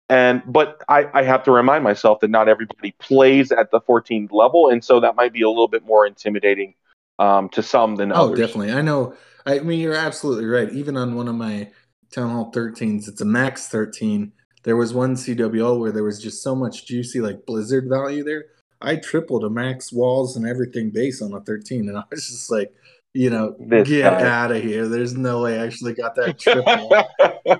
And but I, I have to remind myself that not everybody plays at the fourteen level, and so that might be a little bit more intimidating um, to some than others. Oh, definitely. I know. I mean, you're absolutely right. Even on one of my Town Hall thirteens, it's a max thirteen. There was one C W L where there was just so much juicy like blizzard value there. I tripled a max walls and everything base on a thirteen, and I was just like, you know, this get out of here. There's no way I actually got that triple.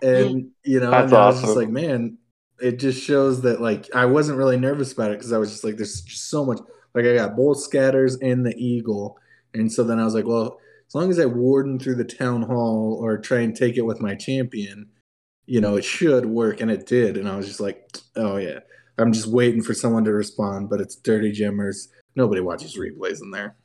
And, you know, and awesome. I was just like, man, it just shows that like I wasn't really nervous about it because I was just like, there's just so much. Like, I got both scatters and the eagle. And so then I was like, well, as long as I warden through the town hall or try and take it with my champion, you know, it should work. And it did. And I was just like, oh, yeah, I'm just waiting for someone to respond. But it's Dirty Jimmers. Nobody watches replays in there.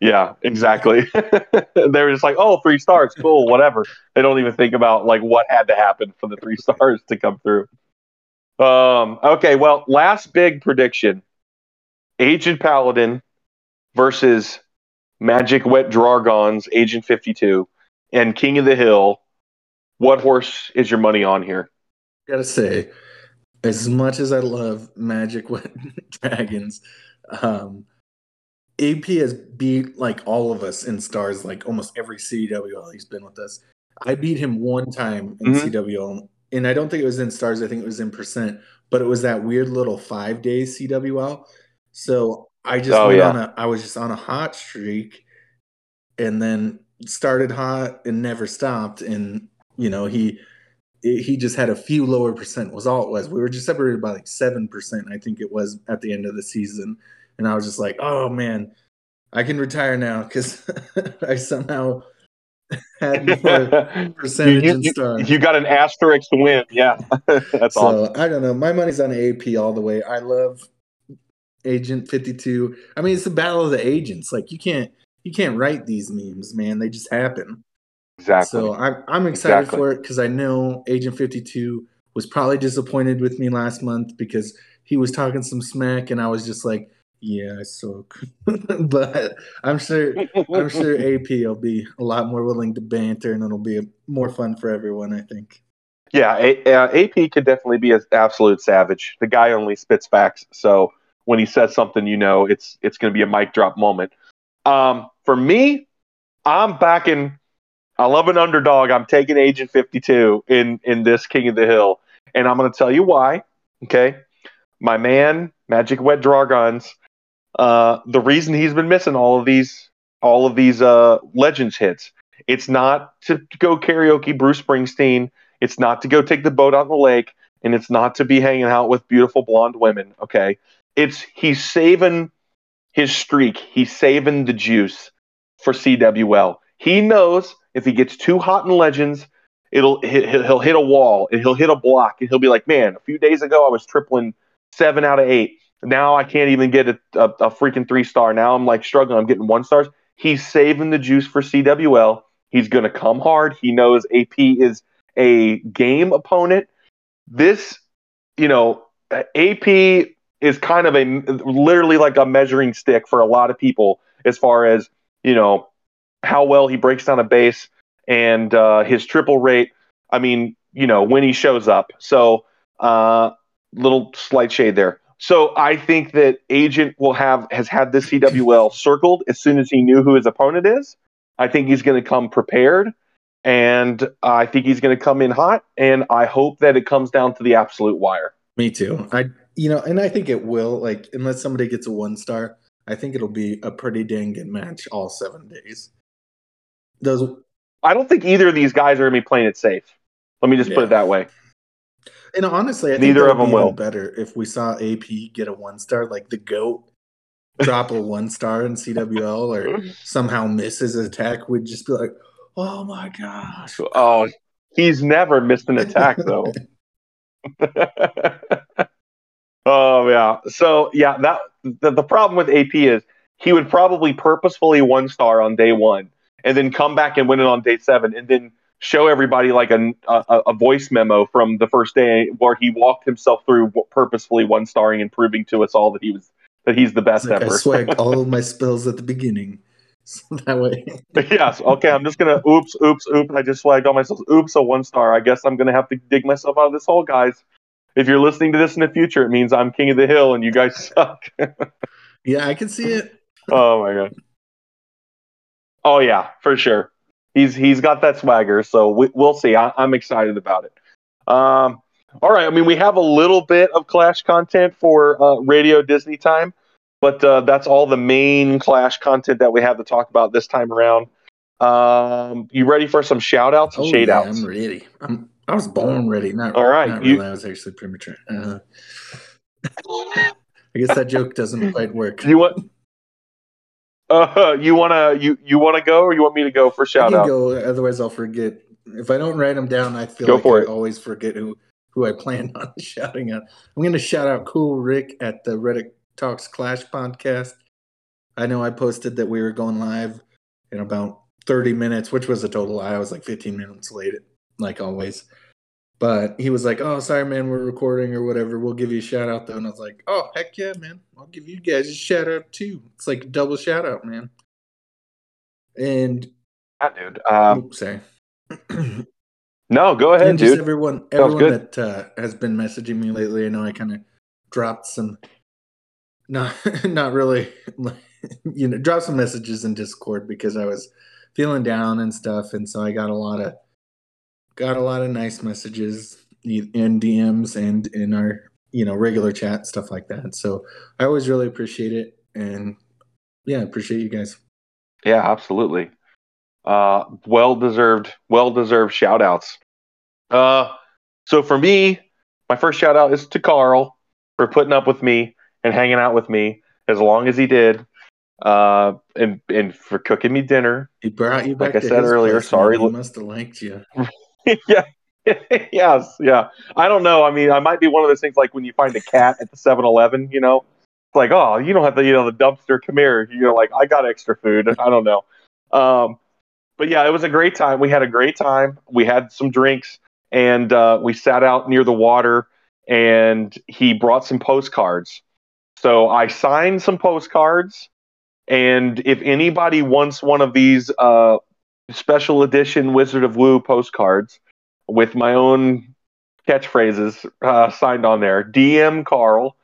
Yeah, exactly. They're just like, oh, three stars. Cool, whatever. They don't even think about like what had to happen for the three stars to come through. Um, okay, well, last big prediction. Agent Paladin versus Magic Wet Dragons, Agent fifty-two, and King of the Hill. What horse is your money on here? I gotta say, as much as I love Magic Wet Dragons, um, A P has beat like all of us in stars, like almost every C W L he's been with us. I beat him one time in mm-hmm. C W L, and I don't think it was in stars. I think it was in percent, but it was that weird little five-day C W L. So I just oh, went yeah. on a, I was just on a hot streak, and then started hot and never stopped. And, you know, he he just had a few lower percent was all it was. We were just separated by like seven percent, I think it was, at the end of the season. And I was just like, oh, man, I can retire now because I somehow had more percentage you, you, in stars. You got an asterisk to win. Yeah, that's so awesome. I don't know. My money's on A P all the way. I love Agent fifty-two. I mean, it's the battle of the agents. Like, you can't you can't write these memes, man. They just happen. Exactly. So I'm I'm excited exactly. for it because I know Agent fifty-two was probably disappointed with me last month because he was talking some smack, and I was just like, Yeah, I suck. But I'm sure I'm sure A P will be a lot more willing to banter, and it'll be a, more fun for everyone, I think. Yeah, a, uh, A P could definitely be an absolute savage. The guy only spits facts, so when he says something, you know, it's it's going to be a mic drop moment. Um, for me, I'm backing. I love an underdog. I'm taking Agent fifty-two in in this King of the Hill, and I'm going to tell you why. Okay, my man, Magic Wet Dragons. Uh, the reason he's been missing all of these, all of these uh, Legends hits, it's not to go karaoke Bruce Springsteen, it's not to go take the boat out on the lake, and it's not to be hanging out with beautiful blonde women. Okay, it's he's saving his streak, he's saving the juice for C W L. He knows if he gets too hot in Legends, it'll he'll hit a wall and he'll hit a block and he'll be like, man, a few days ago I was tripling seven out of eight. Now I can't even get a, a, a freaking three-star. Now I'm, like, struggling. I'm getting one-stars. He's saving the juice for C W L. He's going to come hard. He knows A P is a game opponent. This, you know, A P is kind of a literally like a measuring stick for a lot of people as far as, you know, how well he breaks down a base and uh, his triple rate. I mean, you know, when he shows up. So uh, little slight shade there. So I think that Agent will have has had this C W L circled as soon as he knew who his opponent is. I think he's going to come prepared, and I think he's going to come in hot. And I hope that it comes down to the absolute wire. Me too. I, you know, and I think it will. Like, unless somebody gets a one star, I think it'll be a pretty dang good match all seven days. Those. I don't think either of these guys are going to be playing it safe. Let me just yeah. put it that way. And honestly, I neither think of them will be better if we saw A P get a one star, like the GOAT drop a one star in C W L, or somehow misses an attack. We'd just be like, "Oh my gosh!" Oh, he's never missed an attack though. Oh yeah. So yeah, that the, the problem with A P is he would probably purposefully one star on day one, and then come back and win it on day seven, and then show everybody like a, a a voice memo from the first day where he walked himself through purposefully one starring and proving to us all that he was that he's the best like ever. I swagged all of my spells at the beginning, so that way. Yes. Okay. I'm just gonna. Oops. Oops. Oops. I just swagged all my spells. Oops. A one star. I guess I'm gonna have to dig myself out of this hole, guys. If you're listening to this in the future, it means I'm king of the hill and you guys suck. Yeah, I can see it. Oh my god. Oh yeah, for sure. He's he's got that swagger, so we, we'll see. I, I'm excited about it. Um, all right, I mean, we have a little bit of Clash content for uh, Radio Disney time, but uh, that's all the main Clash content that we have to talk about this time around. Um, you ready for some shout-outs and oh, shade-outs? Yeah, I'm ready. I'm, I was born ready. Not, all right, not you, really. I was actually premature. Uh, I guess that joke doesn't quite work. You want... Uh, you wanna you, you wanna go, or you want me to go for shout I can out? Go, otherwise, I'll forget. If I don't write them down, I feel go like I it. always forget who, who I plan on shouting out. I'm gonna shout out Cool Rick at the Reddit Talks Clash podcast. I know I posted that we were going live in about thirty minutes, which was a total lie. I was like fifteen minutes late, like always. But he was like, "Oh, sorry, man, we're recording or whatever. We'll give you a shout out though." And I was like, "Oh, heck yeah, man! I'll give you guys a shout out too. It's like a double shout out, man." And yeah, dude. Um, oops, sorry. No, go ahead, and just dude. Everyone, everyone that uh, has been messaging me lately, I know I kind of dropped some, not not really, you know, dropped some messages in Discord because I was feeling down and stuff, and so I got a lot of. Got a lot of nice messages in D Ms and in our, you know, regular chat, stuff like that. So I always really appreciate it. And yeah, appreciate you guys. Yeah, absolutely. Uh, well-deserved, well-deserved shout outs. Uh, so for me, my first shout out is to Carl for putting up with me and hanging out with me as long as he did. Uh, and, and for cooking me dinner. He brought you back. Like I said earlier, sorry. He must have liked you. Yeah. Yes. Yeah. I don't know. I mean, I might be one of those things like when you find a cat at the seven eleven, you know, it's like, oh, you don't have to, you know, the dumpster, come here. You're like, I got extra food. I don't know. Um, but yeah, it was a great time. We had a great time. We had some drinks and uh, we sat out near the water and he brought some postcards So I signed some postcards, and if anybody wants one of these uh, special edition Wizard of Woo postcards with my own catchphrases uh, signed on there, D M Carl.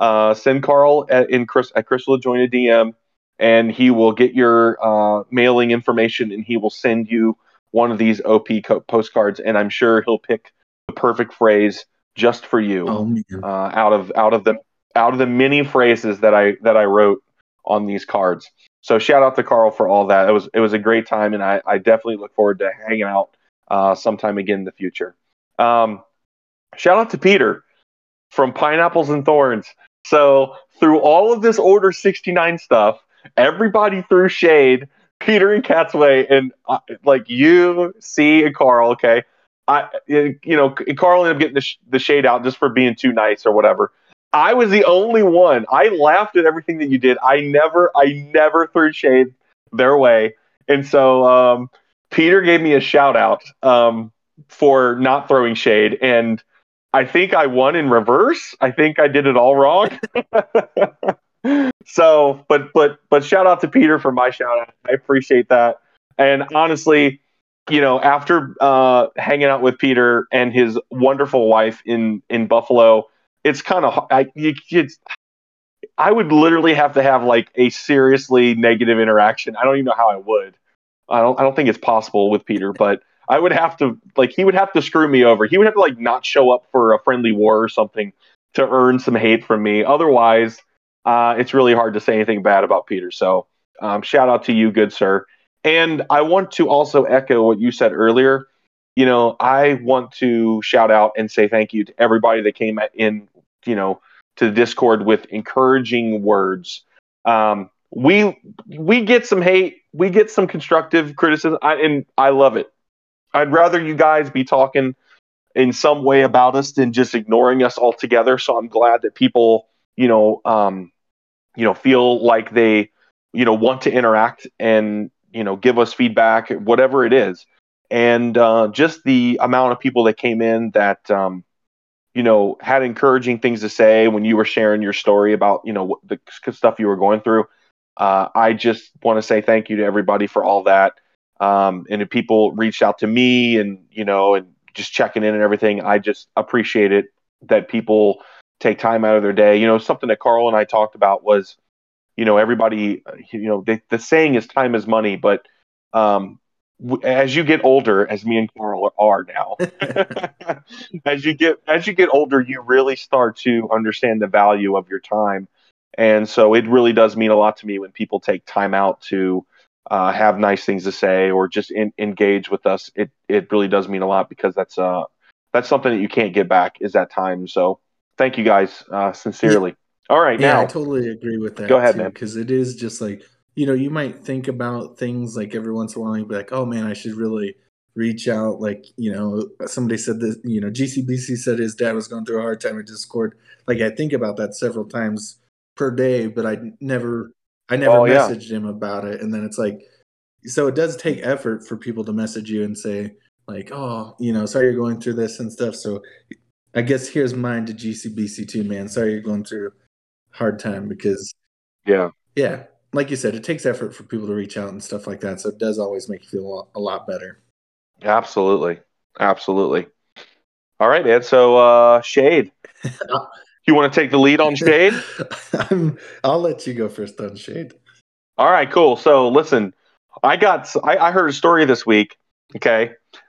Uh, send Carl at, in Chris, at Crystal Join a D M, and he will get your uh, mailing information, and he will send you one of these O P co- postcards, and I'm sure he'll pick the perfect phrase just for you. Oh, uh, out of out of the out of the many phrases that I that I wrote on these cards. So shout out to Carl for all that. It was it was a great time, and I, I definitely look forward to hanging out uh, sometime again in the future. Um, shout out to Peter from Pineapples and Thorns. So through all of this Order sixty-nine stuff, everybody threw shade, Peter and Catsway, and uh, like you, C, and Carl. Okay, I, you know, Carl ended up getting the, sh- the shade out just for being too nice or whatever. I was the only one. I laughed at everything that you did. I never, I never threw shade their way, and so um, Peter gave me a shout out um, for not throwing shade, and I think I won in reverse. I think I did it all wrong. So, but but but shout out to Peter for my shout out. I appreciate that. And honestly, you know, after uh, hanging out with Peter and his wonderful wife in in Buffalo, it's kind of I you, it's, I would literally have to have like a seriously negative interaction. I don't even know how I would. I don't I don't think it's possible with Peter, but I would have to, like, he would have to screw me over. He would have to, like, not show up for a friendly war or something to earn some hate from me. Otherwise, uh, it's really hard to say anything bad about Peter. So um, shout out to you, good sir. And I want to also echo what you said earlier. You know, I want to shout out and say thank you to everybody that came in, you know, to Discord with encouraging words. Um, we we get some hate. We get some constructive criticism, I, and I love it. I'd rather you guys be talking in some way about us than just ignoring us altogether. So I'm glad that people, you know, um, you know, feel like they, you know, want to interact and, you know, give us feedback, whatever it is. And uh, just the amount of people that came in that, um, you know, had encouraging things to say when you were sharing your story about, you know, the stuff you were going through. Uh, I just want to say thank you to everybody for all that. Um, and if people reached out to me and, you know, and just checking in and everything, I just appreciate it that people take time out of their day. You know, something that Carl and I talked about was, you know, everybody, you know, they, the saying is time is money, but, um, w- as you get older, as me and Carl are now, as you get, as you get older, you really start to understand the value of your time. And so it really does mean a lot to me when people take time out to, Uh, have nice things to say or just in, engage with us. It it really does mean a lot because that's uh that's something that you can't get back is that time. So thank you guys uh, sincerely. Yeah. All right, yeah, now I totally agree with that. Go ahead, too, man, because it is just like, you know, you might think about things like every once in a while you'd be like, oh man, I should really reach out. Like, you know, somebody said this. You know, G C B C said his dad was going through a hard time at Discord. Like I think about that several times per day, but I never. I never oh, messaged yeah. him about it. And then it's like, so it does take effort for people to message you and say like, oh, you know, sorry you're going through this and stuff. So I guess here's mine to G C B C too, man. Sorry you're going through a hard time because yeah, yeah. Like you said, it takes effort for people to reach out and stuff like that. So it does always make you feel a lot, a lot better. Absolutely. Absolutely. All right, man. So uh, Shade. You want to take the lead on Shade? I'm, I'll let you go first on Shade. All right, cool. So listen, I got I, I heard a story this week, okay,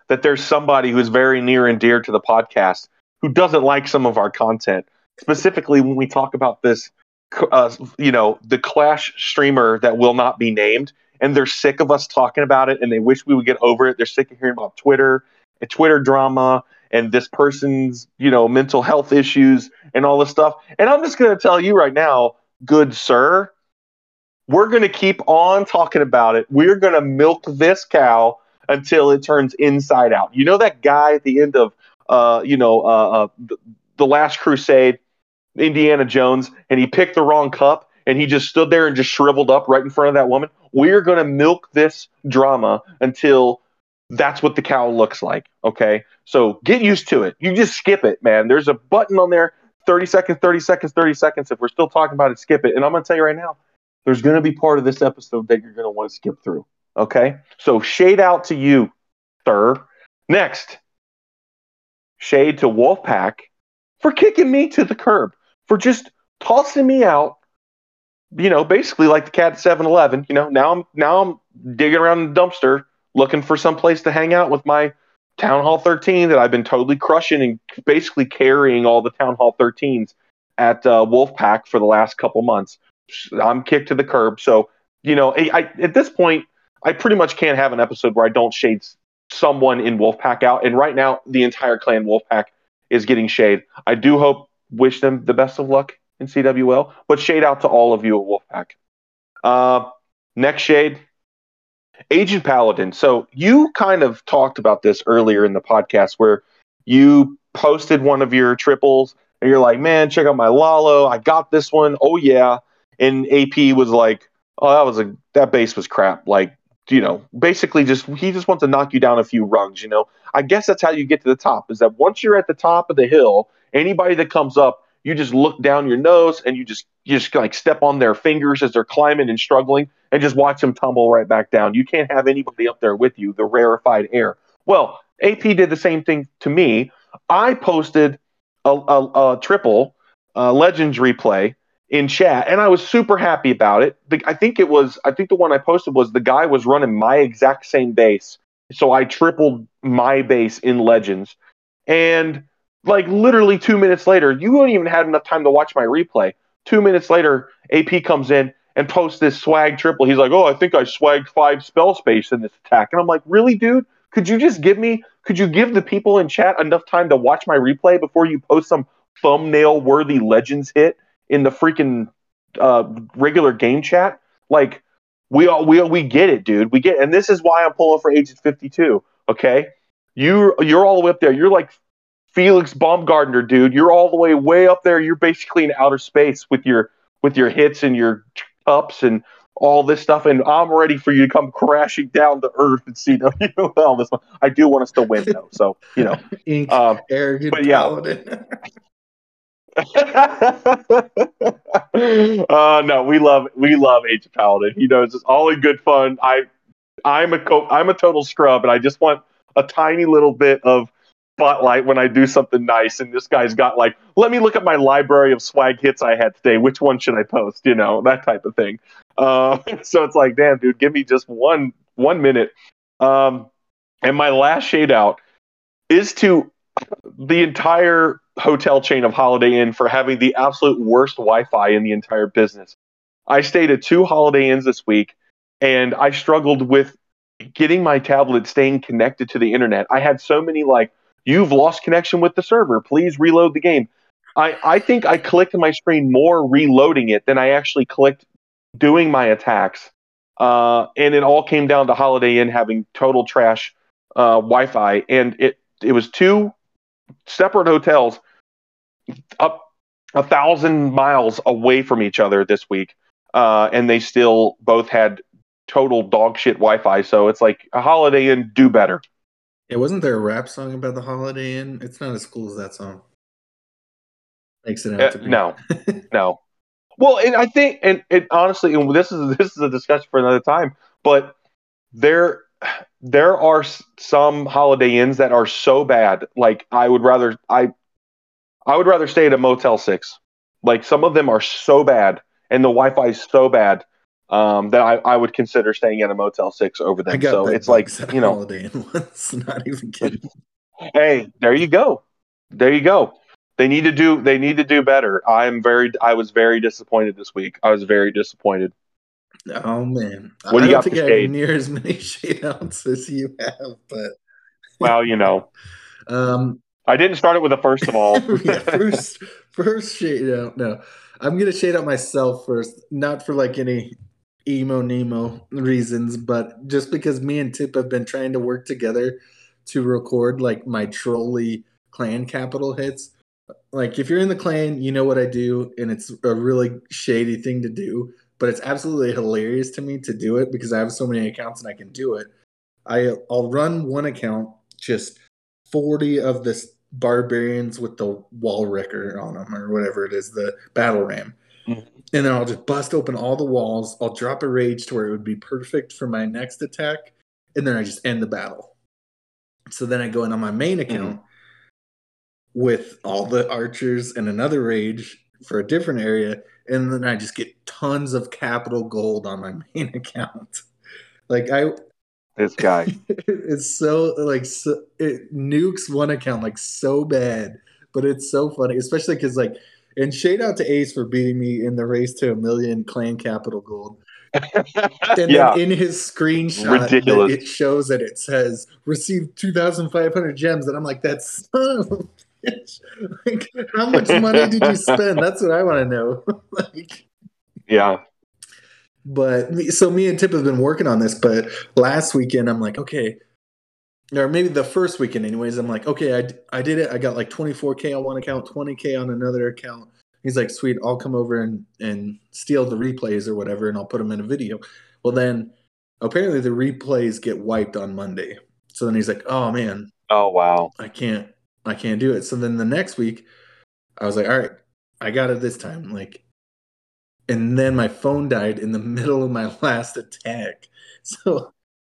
that there's somebody who's very near and dear to the podcast who doesn't like some of our content, specifically when we talk about this, uh, you know, the Clash streamer that will not be named, and they're sick of us talking about it, and they wish we would get over it. They're sick of hearing about Twitter and Twitter drama and this person's, you know, mental health issues and all this stuff. And I'm just going to tell you right now, good sir, we're going to keep on talking about it. We're going to milk this cow until it turns inside out. You know that guy at the end of, uh, you know, uh, uh, The Last Crusade, Indiana Jones, and he picked the wrong cup, and he just stood there and just shriveled up right in front of that woman? We're going to milk this drama until that's what the cow looks like, okay? So get used to it. You just skip it, man. There's a button on there thirty seconds, thirty seconds, thirty seconds. If we're still talking about it, skip it. And I'm going to tell you right now, there's going to be part of this episode that you're going to want to skip through. Okay? So shade out to you, sir. Next, shade to Wolfpack for kicking me to the curb, for just tossing me out, you know, basically like the cat at seven eleven. You know, now I'm, now I'm digging around in the dumpster looking for some place to hang out with my Town Hall thirteen that I've been totally crushing and basically carrying all the Town Hall thirteens at uh, Wolfpack for the last couple months. I'm kicked to the curb. So, you know, I, I, at this point, I pretty much can't have an episode where I don't shade someone in Wolfpack out. And right now, the entire clan Wolfpack is getting shade. I do hope, wish them the best of luck in C W L, but shade out to all of you at Wolfpack. Uh, next shade. Agent Paladin, so you kind of talked about this earlier in the podcast where you posted one of your triples and you're like, man, check out my Lalo. I got this one. Oh, yeah. And A P was like, oh, that was a that base was crap. Like, you know, basically just he just wants to knock you down a few rungs. You know, I guess that's how you get to the top, is that once you're at the top of the hill, anybody that comes up, you just look down your nose and you just you just like step on their fingers as they're climbing and struggling and just watch them tumble right back down. You can't have anybody up there with you, the rarefied air. Well, A P did the same thing to me. I posted a, a, a triple uh, Legends replay in chat, and I was super happy about it. The, I think it was I think the one I posted was the guy was running my exact same base, so I tripled my base in Legends, and like literally two minutes later, you wouldn't even have enough time to watch my replay. Two minutes later, A P comes in and posts this swag triple. He's like, oh, I think I swagged five spell space in this attack. And I'm like, really, dude? Could you just give me, could you give the people in chat enough time to watch my replay before you post some thumbnail-worthy Legends hit in the freaking uh, regular game chat? Like, we all, we all, we get it, dude. We get it. And this is why I'm pulling for Agent fifty-two, okay? You, you're all the way up there. You're like Felix Baumgartner, dude, you're all the way, way up there. You're basically in outer space with your with your hits and your ups and all this stuff. And I'm ready for you to come crashing down to Earth and see C W L this month. I do want us to win, though. So you know, Ink, um, arrogant but yeah. Paladin. uh, no, we love we love Agent Paladin. He knows it's all in good fun. I I'm a co- I'm a total scrub, and I just want a tiny little bit of spotlight when I do something nice, and this guy's got like, let me look at my library of swag hits I had today. Which one should I post? You know, that type of thing. Uh, so it's like, damn, dude, give me just one one minute. Um, and my last shade out is to the entire hotel chain of Holiday Inn for having the absolute worst Wi-Fi in the entire business. I stayed at two Holiday Inns this week, and I struggled with getting my tablet staying connected to the internet. I had so many like, you've lost connection with the server. Please reload the game. I, I think I clicked my screen more reloading it than I actually clicked doing my attacks. Uh, and it all came down to Holiday Inn having total trash uh, Wi-Fi. And it it was two separate hotels up a thousand miles away from each other this week. Uh, and they still both had total dog shit Wi-Fi. So it's like a Holiday Inn, do better. Yeah, wasn't there a rap song about the Holiday Inn? It's not as cool as that song. Makes it out uh, to be. No, no. Well, and I think, and it honestly, and this is this is a discussion for another time. But there, there are some Holiday Inns that are so bad. Like I would rather i, I would rather stay at a Motel six. Like some of them are so bad, and the Wi-Fi is so bad Um, that I, I would consider staying at a Motel six over them. So it's like, you know, Holiday Inn once. Not even kidding. Hey, there you go. There you go. They need to do, they need to do better. I'm very, I was very disappointed this week. I was very disappointed. Oh man. What do you got for shade? I don't think I have near as many shade outs as you have, but well, you know, um, I didn't start it with a first of all. yeah, first, first shade out. No, I'm going to shade out myself first, not for like any emo nemo reasons, but just because me and Tip have been trying to work together to record like my trolley Clan Capital hits. Like if you're in the clan, you know what I do, and it's a really shady thing to do, but it's absolutely hilarious to me to do it because I have so many accounts and I can do it. I, I'll run one account, just forty of this barbarians with the wall wrecker on them or whatever it is, the battle ram. Mm-hmm. And then I'll just bust open all the walls. I'll drop a rage to where it would be perfect for my next attack. And then I just end the battle. So then I go in on my main account mm-hmm. with all the archers and another rage for a different area. And then I just get tons of capital gold on my main account. Like I... This guy. It's so, like, so, it nukes one account, like, so bad. But it's so funny, especially because, like, and shade out to Ace for beating me in the race to a million clan capital gold. And yeah. then in his screenshot, it shows that it says, received two thousand five hundred gems. And I'm like, that's son of a bitch. Like, how much money did you spend? That's what I want to know. Like, yeah. But so me and Tip have been working on this, but last weekend I'm like, okay, or maybe the first weekend anyways, I'm like, okay, I, I did it. I got like twenty-four K on one account, twenty K on another account. He's like, sweet, I'll come over and, and steal the replays or whatever, and I'll put them in a video. Well, then apparently the replays get wiped on Monday. So then he's like, oh, man. Oh, wow. I can't, I can't do it. So then the next week I was like, all right, I got it this time. Like. And then my phone died in the middle of my last attack. So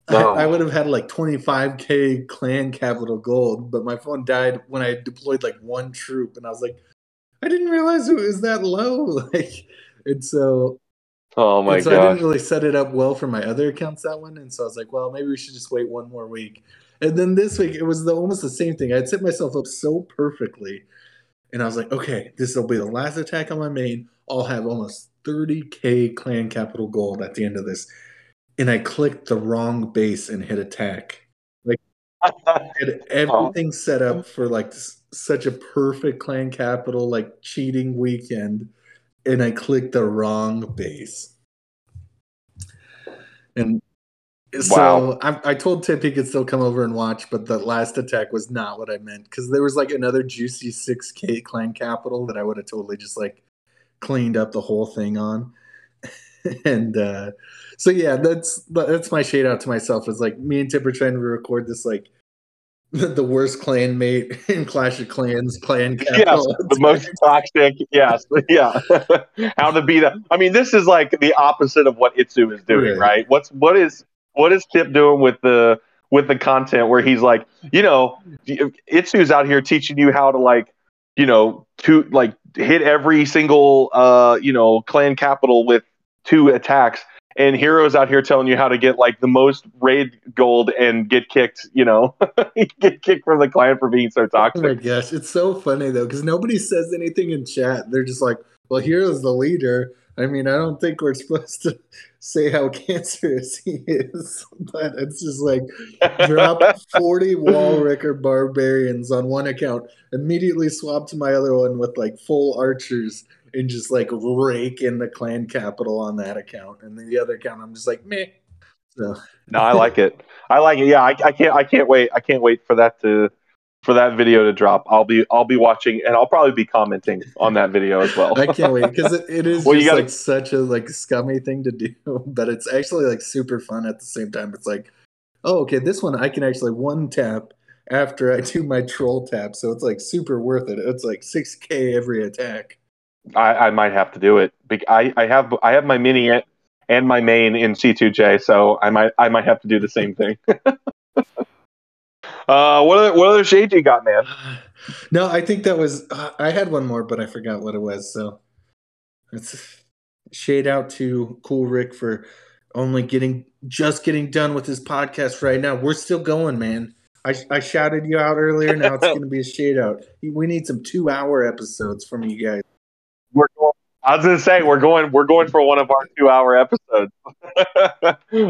wow. I, I would have had like twenty-five K clan capital gold, but my phone died when I deployed like one troop. And I was like, I didn't realize it was that low. Like, and so, oh my and so gosh. I didn't really set it up well for my other accounts that one. And so I was like, well, maybe we should just wait one more week. And then this week, it was the, almost the same thing. I'd set myself up so perfectly. And I was like, okay, this will be the last attack on my main. I'll have almost thirty K clan capital gold at the end of this. And I clicked the wrong base and hit attack. Like, I had everything set up for like s- such a perfect clan capital, like cheating weekend. And I clicked the wrong base. And so wow. I, I told Tip he could still come over and watch, but the last attack was not what I meant. Cause there was like another juicy six K clan capital that I would have totally just like, cleaned up the whole thing on. And uh so yeah, that's that's my shade out to myself, is like me and Tip are trying to record this like the worst clan mate in Clash of Clans clan capital. Yes, the most toxic. Yes. Yeah. How to be the I mean, this is like the opposite of what Itsu is doing, right? right? What's what is what is Tip doing with the with the content where he's like, you know, Itsu's out here teaching you how to like, you know, to like hit every single, uh, you know, clan capital with two attacks, and Hero's out here telling you how to get like the most raid gold and get kicked, you know, get kicked from the clan for being so toxic. Oh my gosh, it's so funny though, because nobody says anything in chat. They're just like, well, Hero's the leader. I mean, I don't think we're supposed to say how cancerous he is, but it's just like drop forty wall wrecker barbarians on one account, immediately swap to my other one with like full archers and just like rake in the clan capital on that account. And then the other account, I'm just like, meh. So. No, I like it. I like it. Yeah, I, I can't. I can't wait. I can't wait for that to. For that video to drop, I'll be I'll be watching, and I'll probably be commenting on that video as well. I can't wait, because it, it is well, just gotta... like such a like scummy thing to do, but it's actually like super fun at the same time. It's like, oh, okay, this one I can actually one tap after I do my troll tap, so it's like super worth it. It's like six K every attack. I, I might have to do it. I I have I have my mini and my main in C two J, so I might I might have to do the same thing. Uh, what other, what other shade you got, man? No, I think that was uh, I had one more, but I forgot what it was. So it's shade out to Cool Rick for only getting just getting done with his podcast right now. We're still going, man. I I shouted you out earlier. Now it's going to be a shade out. We need some two hour episodes from you guys. We're going, I was going to say we're going we're going for one of our two hour episodes.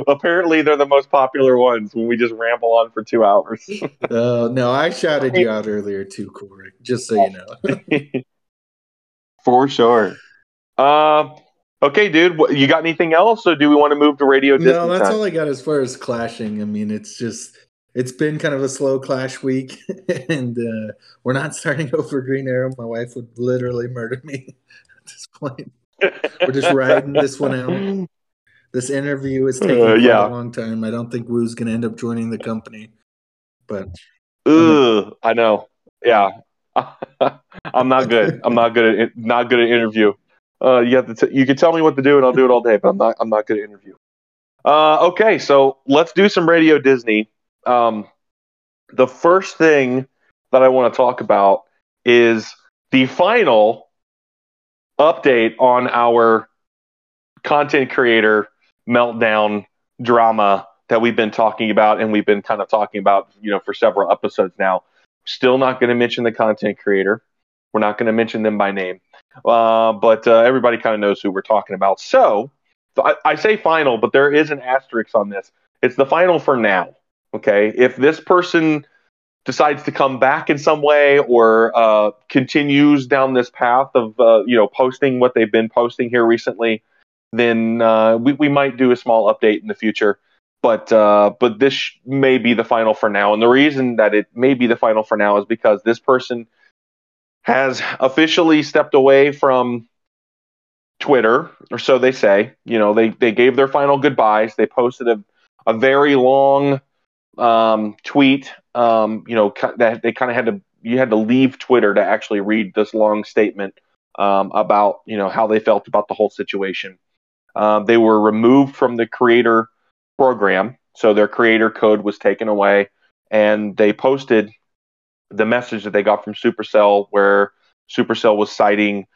Apparently they're the most popular ones when we just ramble on for two hours. Oh, uh, no, I shouted you out earlier too, Corey, just so you know. For sure. Uh, okay, dude, what, you got anything else? Or do we want to move to radio distance? No, that's time? All I got as far as clashing. I mean, it's just, it's been kind of a slow clash week, and uh, we're not starting over Green Arrow. My wife would literally murder me at this point. We're just riding this one out. This interview is taking uh, yeah. quite a long time. I don't think Wu's going to end up joining the company. But Ooh, um, I know. Yeah. I'm not good. I'm not good at not good at interview. Uh, you have to. T- you can tell me what to do, and I'll do it all day. But I'm not. I'm not good at interview. Uh, okay, so let's do some Radio Disney. Um, the first thing that I want to talk about is the final update on our content creator meltdown drama that we've been talking about, and we've been kind of talking about, you know, for several episodes now. Still not going to mention the content creator. We're not going to mention them by name. Uh, but uh, everybody kind of knows who we're talking about. So, so I, I say final, but there is an asterisk on this. It's the final for now. Okay? If this person decides to come back in some way or uh, continues down this path of uh, you know, posting what they've been posting here recently, then uh, we, we might do a small update in the future. But uh, but this sh- may be the final for now. And the reason that it may be the final for now is because this person has officially stepped away from Twitter, or so they say. You know, they, they gave their final goodbyes. They posted a, a very long um, tweet. Um, you know, that they kind of had to you had to leave Twitter to actually read this long statement um, about, you know, how they felt about the whole situation. Um, they were removed from the creator program, so their creator code was taken away, and they posted the message that they got from Supercell, where Supercell was citing,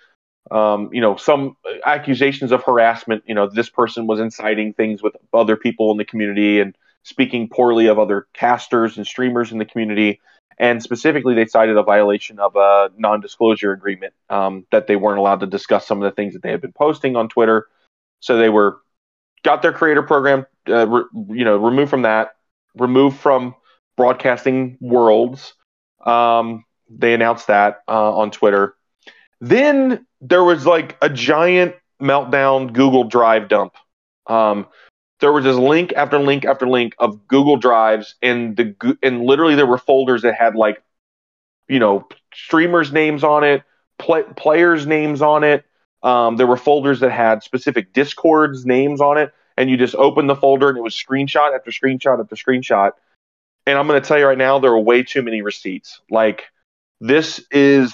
um, you know, some accusations of harassment. You know, this person was inciting things with other people in the community and speaking poorly of other casters and streamers in the community. And specifically, they cited a violation of a non-disclosure agreement, um, that they weren't allowed to discuss some of the things that they had been posting on Twitter. So they were got their creator program, uh, re, you know, removed from that, removed from broadcasting worlds. Um, they announced that uh, on Twitter. Then there was like a giant meltdown Google Drive dump. Um, there was just link after link after link of Google Drives, and the and literally there were folders that had, like, you know, streamers' names on it, play, players' names on it. Um, there were folders that had specific Discords names on it, and you just opened the folder and it was screenshot after screenshot after screenshot. And I'm going to tell you right now, there are way too many receipts. Like, this is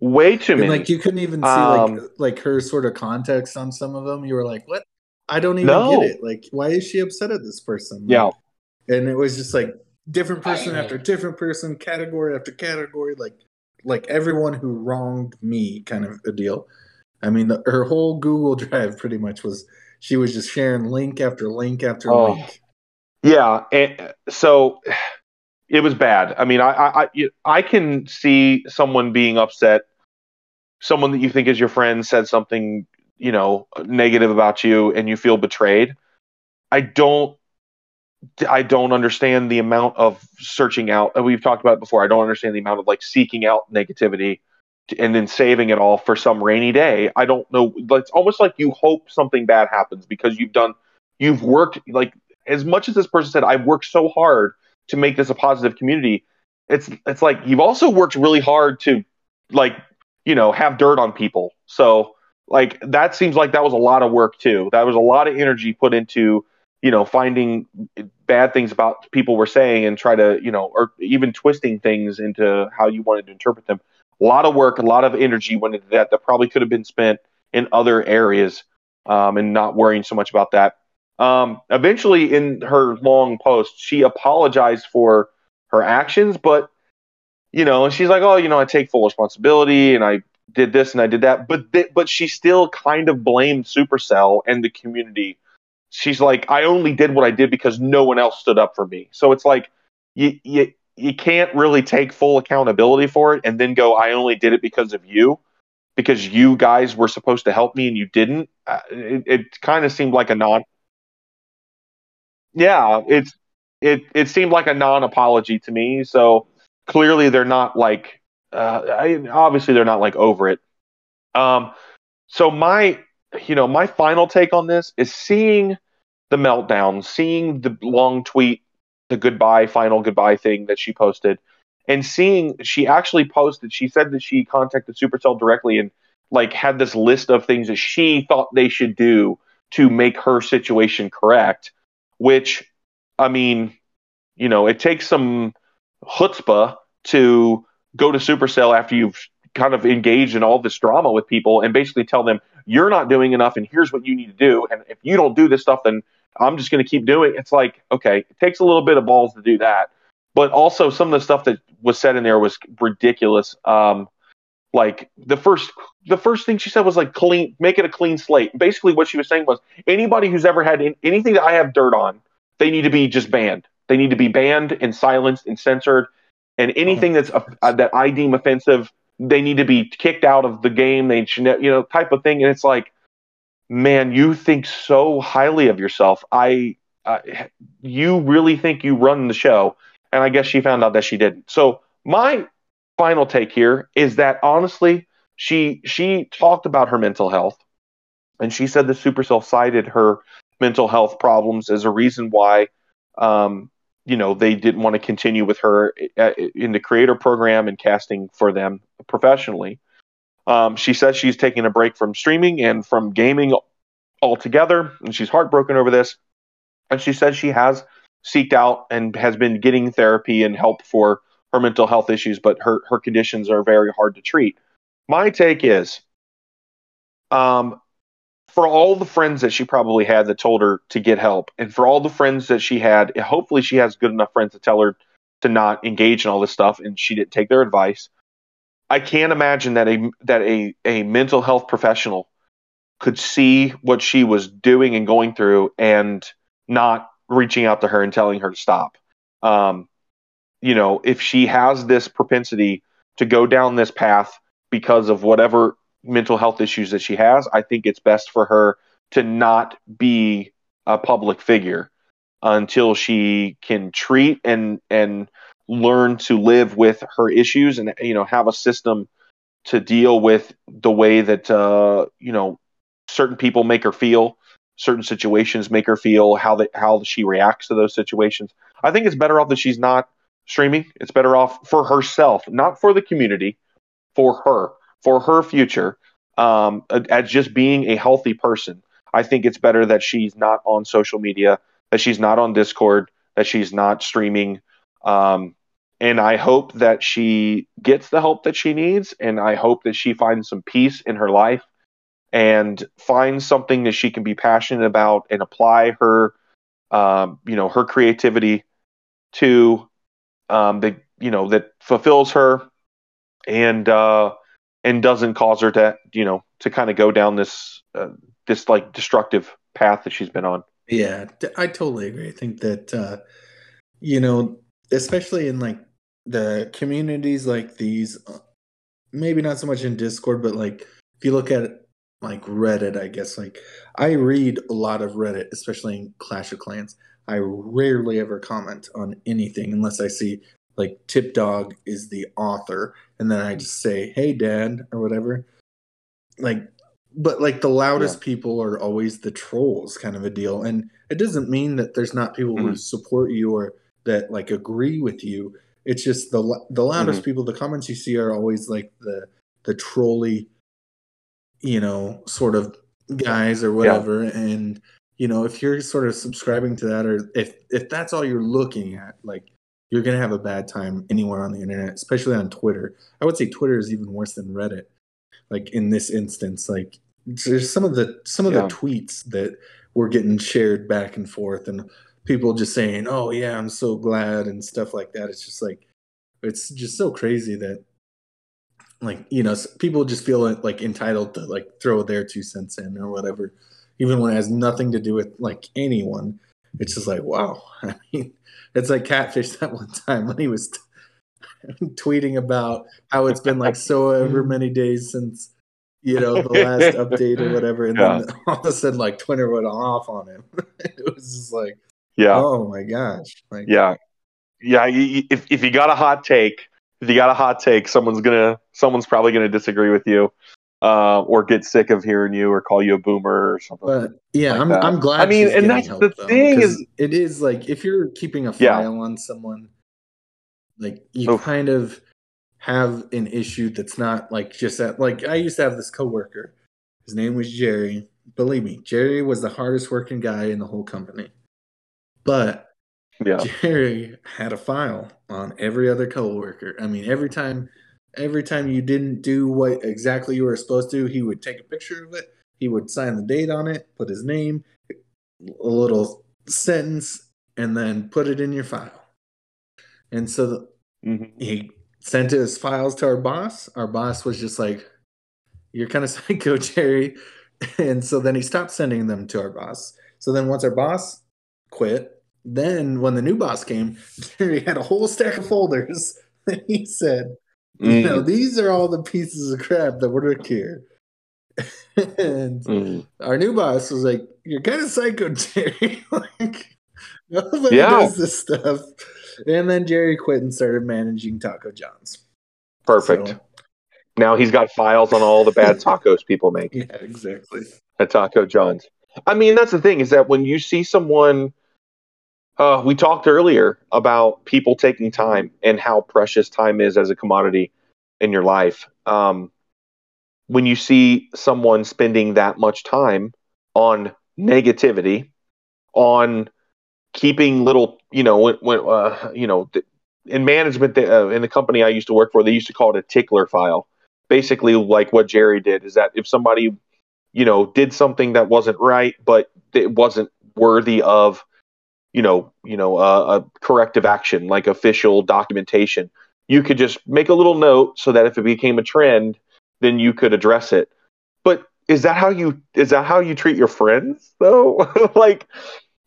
way too many. And, like, you couldn't even see um, like like her sort of context on some of them. You were like, "What? I don't even no. get it. Like, why is she upset at this person?" Like, yeah. And it was just like different person after different person, category after category, like. Like everyone who wronged me, kind of a deal. I mean, the, her whole Google Drive pretty much was, she was just sharing link after link after oh. link. Yeah, and so it was bad. I mean, I, I I I can see someone being upset. Someone that you think is your friend said something, you know, negative about you, and you feel betrayed. I don't. I don't understand the amount of searching out. We've talked about it before. I don't understand the amount of, like, seeking out negativity and then saving it all for some rainy day. I don't know. It's almost like you hope something bad happens because you've done, you've worked, like, as much as this person said, I've worked so hard to make this a positive community. It's, it's like, you've also worked really hard to, like, you know, have dirt on people. So, like, that seems like that was a lot of work too. That was a lot of energy put into, you know, finding bad things about people were saying and try to, you know, or even twisting things into how you wanted to interpret them. A lot of work, a lot of energy went into that that probably could have been spent in other areas, um, and not worrying so much about that. Um, eventually, in her long post, she apologized for her actions, but, you know, and she's like, oh, you know, I take full responsibility and I did this and I did that. But th- but she still kind of blamed Supercell and the community. She's like, I only did what I did because no one else stood up for me. So it's like, you you you can't really take full accountability for it and then go, I only did it because of you, because you guys were supposed to help me and you didn't. Uh, it it kind of seemed like a non. Yeah, it's it it seemed like a non-apology to me. So clearly they're not like, uh, I, obviously they're not like over it. Um, so my. You know, my final take on this is seeing the meltdown, seeing the long tweet, the goodbye, final goodbye thing that she posted, and seeing she actually posted, she said that she contacted Supercell directly and, like, had this list of things that she thought they should do to make her situation correct, which, I mean, you know, it takes some chutzpah to go to Supercell after you've kind of engaged in all this drama with people and basically tell them you're not doing enough and here's what you need to do. And if you don't do this stuff, then I'm just going to keep doing it. It's like, okay, it takes a little bit of balls to do that. But also some of the stuff that was said in there was ridiculous. Um, like the first, the first thing she said was like clean, make it a clean slate. Basically what she was saying was anybody who's ever had in, anything that I have dirt on, they need to be just banned. They need to be banned and silenced and censored, and anything that's uh, that I deem offensive, they need to be kicked out of the game. They, you know, type of thing. And it's like, man, you think so highly of yourself. I, uh, you really think you run the show. And I guess she found out that she didn't. So my final take here is that honestly, she she talked about her mental health, and she said the Supercell cited her mental health problems as a reason why, um, you know, they didn't want to continue with her in the creator program and casting for them professionally. Um, she says she's taking a break from streaming and from gaming altogether, and she's heartbroken over this. And she says she has seeked out and has been getting therapy and help for her mental health issues, but her, her conditions are very hard to treat. My take is, um, for all the friends that she probably had that told her to get help, and for all the friends that she had, hopefully she has good enough friends to tell her to not engage in all this stuff, and she didn't take their advice. I can't imagine that a that a, a mental health professional could see what she was doing and going through and not reaching out to her and telling her to stop. Um, you know, if she has this propensity to go down this path because of whatever mental health issues that she has, I think it's best for her to not be a public figure until she can treat and, and learn to live with her issues and, you know, have a system to deal with the way that, uh, you know, certain people make her feel. Certain situations make her feel, how that how she reacts to those situations. I think it's better off that she's not streaming. It's better off for herself, not for the community, for her, for her future, um, at just being a healthy person. I think it's better that she's not on social media, that she's not on Discord, that she's not streaming. Um, and I hope that she gets the help that she needs, and I hope that she finds some peace in her life and find something that she can be passionate about and apply her, um, you know, her creativity to, um, the, you know, that fulfills her and, uh, and doesn't cause her to, you know, to kind of go down this, uh, this like destructive path that she's been on. Yeah, I totally agree. I think that, uh, you know, especially in like the communities like these, maybe not so much in Discord, but like if you look at it, like Reddit, I guess, like I read a lot of Reddit, especially in Clash of Clans. I rarely ever comment on anything unless I see like Tip Dog is the author, and then I just say, hey, Dad, or whatever. Like, but like the loudest yeah. people are always the trolls, kind of a deal. And it doesn't mean that there's not people mm-hmm. who support you or that like agree with you. It's just the the loudest mm-hmm. people, the comments you see are always like the the trolly, you know, sort of guys or whatever. Yeah. And, you know, if you're sort of subscribing to that, or if, if that's all you're looking at, like you're going to have a bad time anywhere on the internet, especially on Twitter. I would say Twitter is even worse than Reddit. Like in this instance, like there's some of the, some of yeah. the tweets that were getting shared back and forth and people just saying, oh yeah, I'm so glad and stuff like that. It's just like, it's just so crazy that, like, you know, people just feel like entitled to like throw their two cents in or whatever, even when it has nothing to do with like anyone. It's just like, wow. I mean, it's like Catfish that one time when he was t- tweeting about how it's been like so ever many days since, you know, the last update or whatever. And yeah. then all of a sudden, like Twitter went off on him. It was just like, yeah, oh my gosh. Like, yeah. Yeah. If, if you got a hot take, If you got a hot take, someone's gonna, someone's probably gonna disagree with you, uh, or get sick of hearing you, or call you a boomer or something. But yeah, like I'm, that. I'm glad. I mean, and that's help, the though, thing is, it is like if you're keeping a file yeah. on someone, like you Oof. kind of have an issue that's not like just that. Like I used to have this coworker, his name was Jerry. Believe me, Jerry was the hardest working guy in the whole company, but Yeah. Jerry had a file on every other coworker. I mean, every time every time you didn't do what exactly you were supposed to, he would take a picture of it, he would sign the date on it, put his name, a little sentence, and then put it in your file. And so the, mm-hmm. he sent his files to our boss. Our boss was just like, "You're kind of psycho, Jerry." And so then he stopped sending them to our boss. So then once our boss quit, then when the new boss came, Jerry had a whole stack of folders. And he said, mm. you know, these are all the pieces of crap that work here. And mm. our new boss was like, "You're kind of psycho, Jerry." Like, nobody yeah. does this stuff. And then Jerry quit and started managing Taco John's. Perfect. So, now he's got files on all the bad tacos people make. Yeah, exactly. At Taco John's. I mean, that's the thing, is that when you see someone, uh, we talked earlier about people taking time and how precious time is as a commodity in your life. Um, when you see someone spending that much time on negativity, on keeping little, you know, when, when uh, you know, th- in management, th- uh, in the company I used to work for, they used to call it a tickler file. Basically, like what Jerry did is that if somebody, you know, did something that wasn't right, but it wasn't worthy of, you know, you know, uh, a corrective action, like official documentation, you could just make a little note so that if it became a trend, then you could address it. But is that how you is that how you treat your friends, though? Like,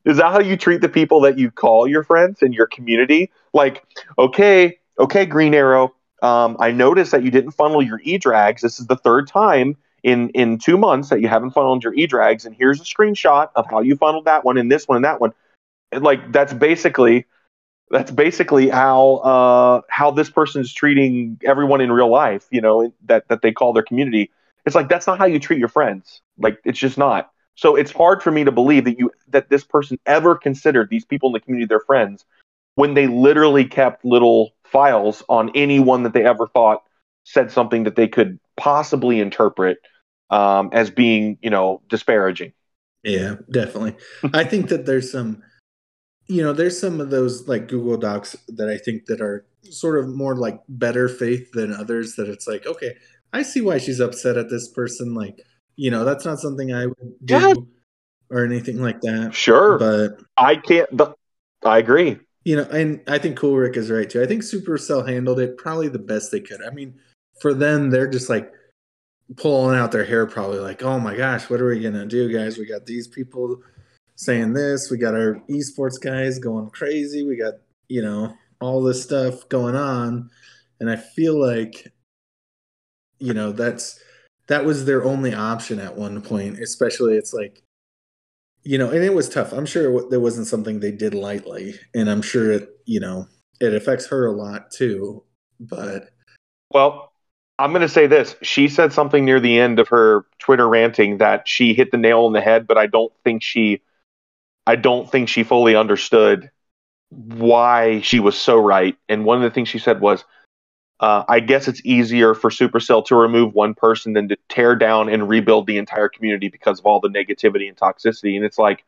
is that how you treat the people that you call your friends in your community? Like, okay, okay, Green Arrow, um, I noticed that you didn't funnel your E-drags. This is the third time in, in two months that you haven't funneled your E-drags, and here's a screenshot of how you funneled that one and this one and that one. And like, that's basically that's basically how uh, how this person's treating everyone in real life, you know, that, that they call their community. It's like, that's not how you treat your friends. Like, it's just not. So it's hard for me to believe that you that this person ever considered these people in the community their friends when they literally kept little files on anyone that they ever thought said something that they could possibly interpret um, as being, you know, disparaging. Yeah, definitely. I think that there's some, you know, there's some of those like Google Docs that I think that are sort of more like better faith than others, that it's like, okay, I see why she's upset at this person. Like, you know, that's not something I would do yeah. or anything like that. Sure. But I can't. But I agree. You know, and I think Cool Rick is right, too. I think Supercell handled it probably the best they could. I mean, for them, they're just like pulling out their hair, probably like, oh, my gosh, what are we going to do, guys? We got these people saying this. We got our esports guys going crazy. We got, you know, all this stuff going on. And I feel like, you know, that's. That was their only option at one point, especially it's like, you know, and it was tough. I'm sure it, there wasn't something they did lightly, and I'm sure it, you know, it affects her a lot too, but. Well, I'm going to say this. She said something near the end of her Twitter ranting that she hit the nail on the head, but I don't think she, I don't think she fully understood why she was so right. And one of the things she said was, Uh, I guess it's easier for Supercell to remove one person than to tear down and rebuild the entire community because of all the negativity and toxicity. And it's like,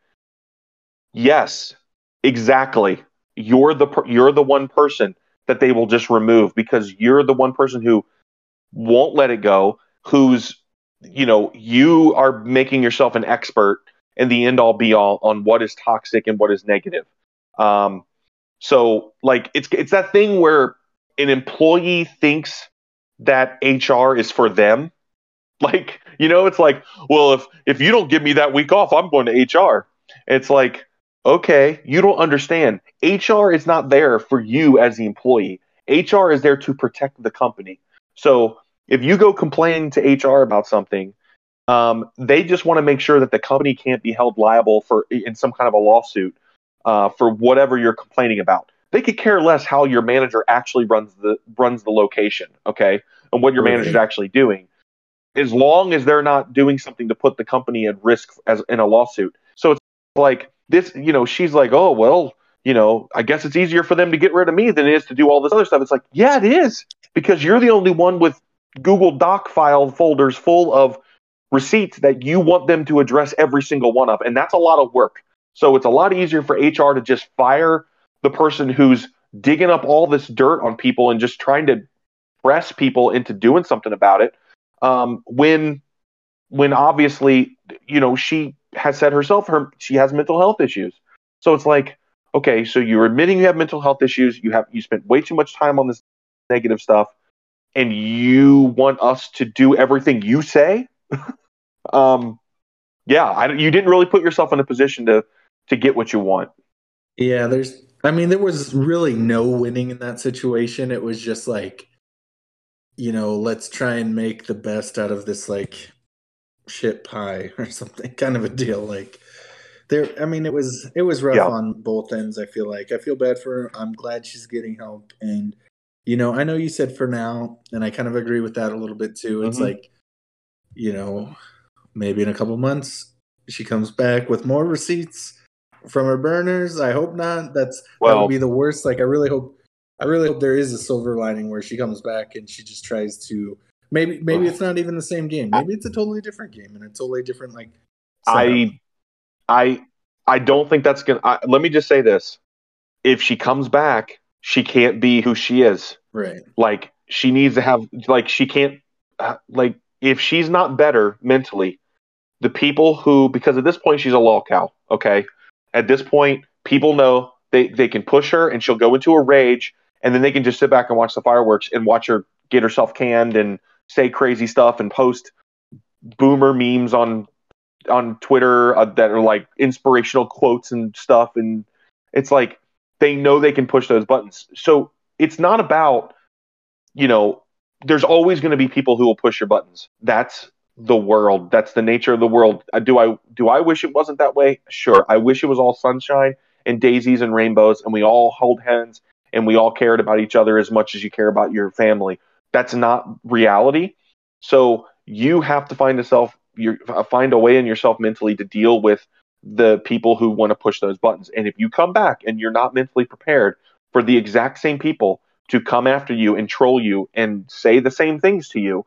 yes, exactly. You're the per- you're the one person that they will just remove because you're the one person who won't let it go. Who's, you know, you are making yourself an expert and the end all be all on what is toxic and what is negative. Um, so like it's it's that thing where an employee thinks that H R is for them. Like, you know, it's like, well, if, if you don't give me that week off, I'm going to H R. It's like, okay, you don't understand. H R is not there for you as the employee. H R is there to protect the company. So if you go complain to H R about something, um, they just want to make sure that the company can't be held liable for in some kind of a lawsuit uh, for whatever you're complaining about. They could care less how your manager actually runs the runs the location, okay, and what your manager is actually doing, as long as they're not doing something to put the company at risk as in a lawsuit. So it's like this, you know, she's like, oh, well, you know, I guess it's easier for them to get rid of me than it is to do all this other stuff. It's like, yeah, it is, because you're the only one with Google Doc file folders full of receipts that you want them to address every single one of, and that's a lot of work. So it's a lot easier for H R to just fire the person who's digging up all this dirt on people and just trying to press people into doing something about it. Um, when, when obviously, you know, she has said herself, her, she has mental health issues. So it's like, okay, so you're admitting you have mental health issues. You have, you spent way too much time on this negative stuff, and you want us to do everything you say. um, yeah, I, you didn't really put yourself in a position to, to get what you want. Yeah, there's, I mean, there was really no winning in that situation. It was just like, you know, let's try and make the best out of this, like, shit pie or something kind of a deal. Like, there, I mean, it was, it was rough yeah. on both ends. I feel like I feel bad for her. I'm glad she's getting help. And, you know, I know you said for now, and I kind of agree with that a little bit too. It's mm-hmm. like, you know, maybe in a couple months she comes back with more receipts from her burners. I hope not. That's well, that would be the worst. Like, I really hope, I really hope there is a silver lining where she comes back and she just tries to, maybe, maybe it's not even the same game. Maybe it's a totally different game and a totally different, like, setup. I, I, I don't think that's going to, let me just say this. If she comes back, she can't be who she is. Right. Like, she needs to have, like, she can't, like, if she's not better mentally, the people who, because at this point she's a lol cow. Okay. At this point, people know they, they can push her and she'll go into a rage, and then they can just sit back and watch the fireworks and watch her get herself canned and say crazy stuff and post boomer memes on on Twitter uh, that are like inspirational quotes and stuff. And it's like they know they can push those buttons. So it's not about, you know, there's always going to be people who will push your buttons. That's the world. That's the nature of the world. Do I do I wish it wasn't that way? Sure. I wish it was all sunshine and daisies and rainbows, and we all hold hands and we all cared about each other as much as you care about your family. That's not reality. So you have to find yourself, you find a way in yourself mentally to deal with the people who want to push those buttons. And if you come back and you're not mentally prepared for the exact same people to come after you and troll you and say the same things to you,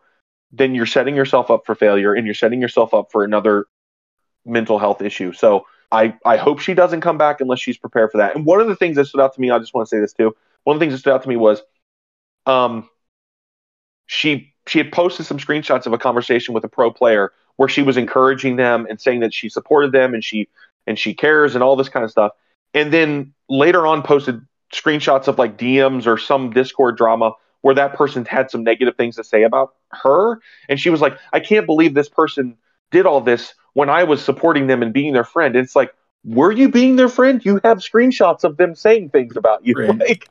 then you're setting yourself up for failure, and you're setting yourself up for another mental health issue. So I, I hope she doesn't come back unless she's prepared for that. And one of the things that stood out to me, I just want to say this too. One of the things that stood out to me was um, she she had posted some screenshots of a conversation with a pro player where she was encouraging them and saying that she supported them and she and she cares and all this kind of stuff. And then later on posted screenshots of like D Ms or some Discord drama where that person had some negative things to say about her. And she was like, I can't believe this person did all this when I was supporting them and being their friend. And it's like, were you being their friend? You have screenshots of them saying things about you. Right. Like,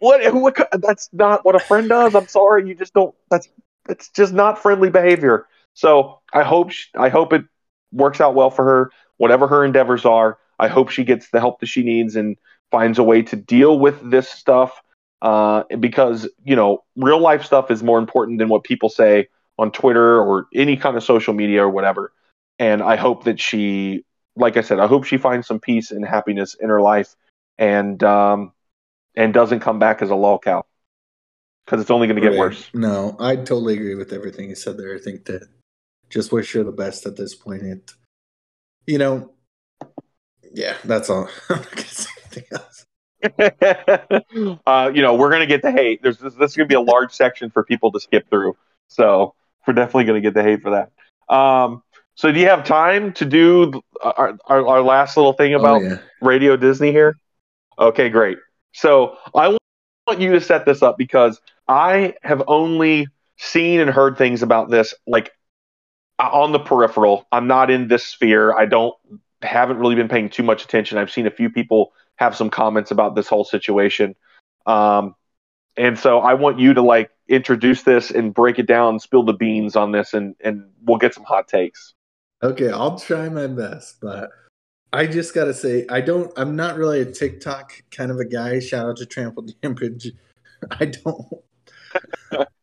what, what, that's not what a friend does. I'm sorry. You just don't, that's, that's just not friendly behavior. So I hope, she, I hope it works out well for her, whatever her endeavors are. I hope she gets the help that she needs and finds a way to deal with this stuff. Uh, because, you know, real life stuff is more important than what people say on Twitter or any kind of social media or whatever. And I hope that she, like I said, I hope she finds some peace and happiness in her life and, um, and doesn't come back as a lol cow, because it's only going to get worse. No, I totally agree with everything you said there. I think that just wish her the best at this point. It, you know, yeah, that's all. I'm not going to say anything else. uh, you know, we're going to get the hate. There's this, this is going to be a large section for people to skip through. So we're definitely going to get the hate for that. Um, so do you have time to do our, our, our last little thing about oh, yeah. Radio Disney here? Okay, great. So I want you to set this up, because I have only seen and heard things about this, like, on the peripheral. I'm not in this sphere. I don't haven't really been paying too much attention. I've seen a few people have some comments about this whole situation. Um, and so I want you to, like, introduce this and break it down, spill the beans on this, and, and we'll get some hot takes. Okay, I'll try my best, but I just got to say, I don't, I'm not really a TikTok kind of a guy. Shout out to Trample Damage. I don't,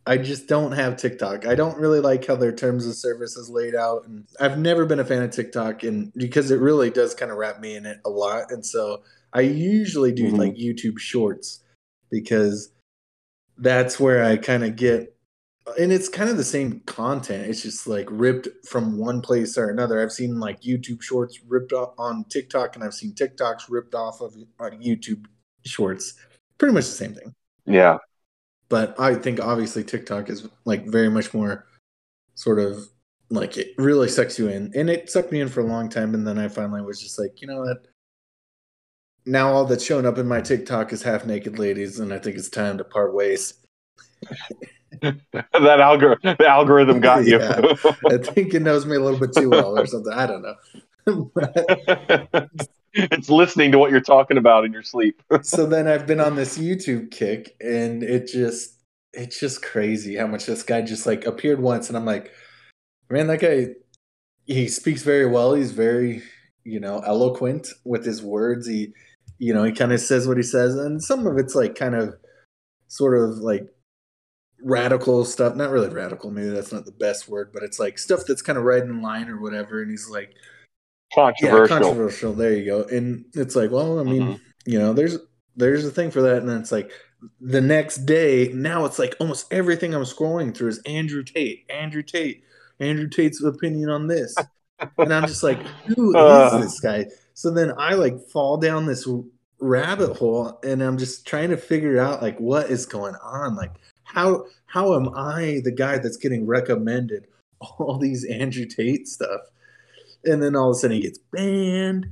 I just don't have TikTok. I don't really like how their terms of service is laid out. And I've never been a fan of TikTok, and because it really does kind of wrap me in it a lot. And so I usually do mm-hmm. like YouTube shorts, because that's where I kind of get and it's kind of the same content. It's just like ripped from one place or another. I've seen like YouTube shorts ripped off on TikTok, and I've seen TikToks ripped off of on YouTube shorts. Pretty much the same thing. Yeah. But I think obviously TikTok is like very much more sort of like it really sucks you in. And it sucked me in for a long time. And then I finally was just like, you know what? Now all that's showing up in my TikTok is half naked ladies. And I think it's time to part ways. that algor- the algorithm got you. Yeah, I think it knows me a little bit too well or something. I don't know. but, it's listening to what you're talking about in your sleep. So then I've been on this YouTube kick, and it just it's just crazy how much this guy just like appeared once, and I'm like, man, that guy, he speaks very well. He's very, you know, eloquent with his words. He, you know, he kind of says what he says, and some of it's like kind of sort of like radical stuff. Not really radical, maybe that's not the best word, but it's like stuff that's kind of right in line or whatever, and he's like, controversial. Yeah, controversial. There you go. And it's like, well, I mean, mm-hmm. you know, there's there's a thing for that. And then it's like the next day, now it's like almost everything I'm scrolling through is Andrew Tate, Andrew Tate, Andrew Tate's opinion on this. And I'm just like, who uh. is this guy? So then I like fall down this rabbit hole, and I'm just trying to figure out like what is going on. Like how how am I the guy that's getting recommended all these Andrew Tate stuff? And then all of a sudden he gets banned.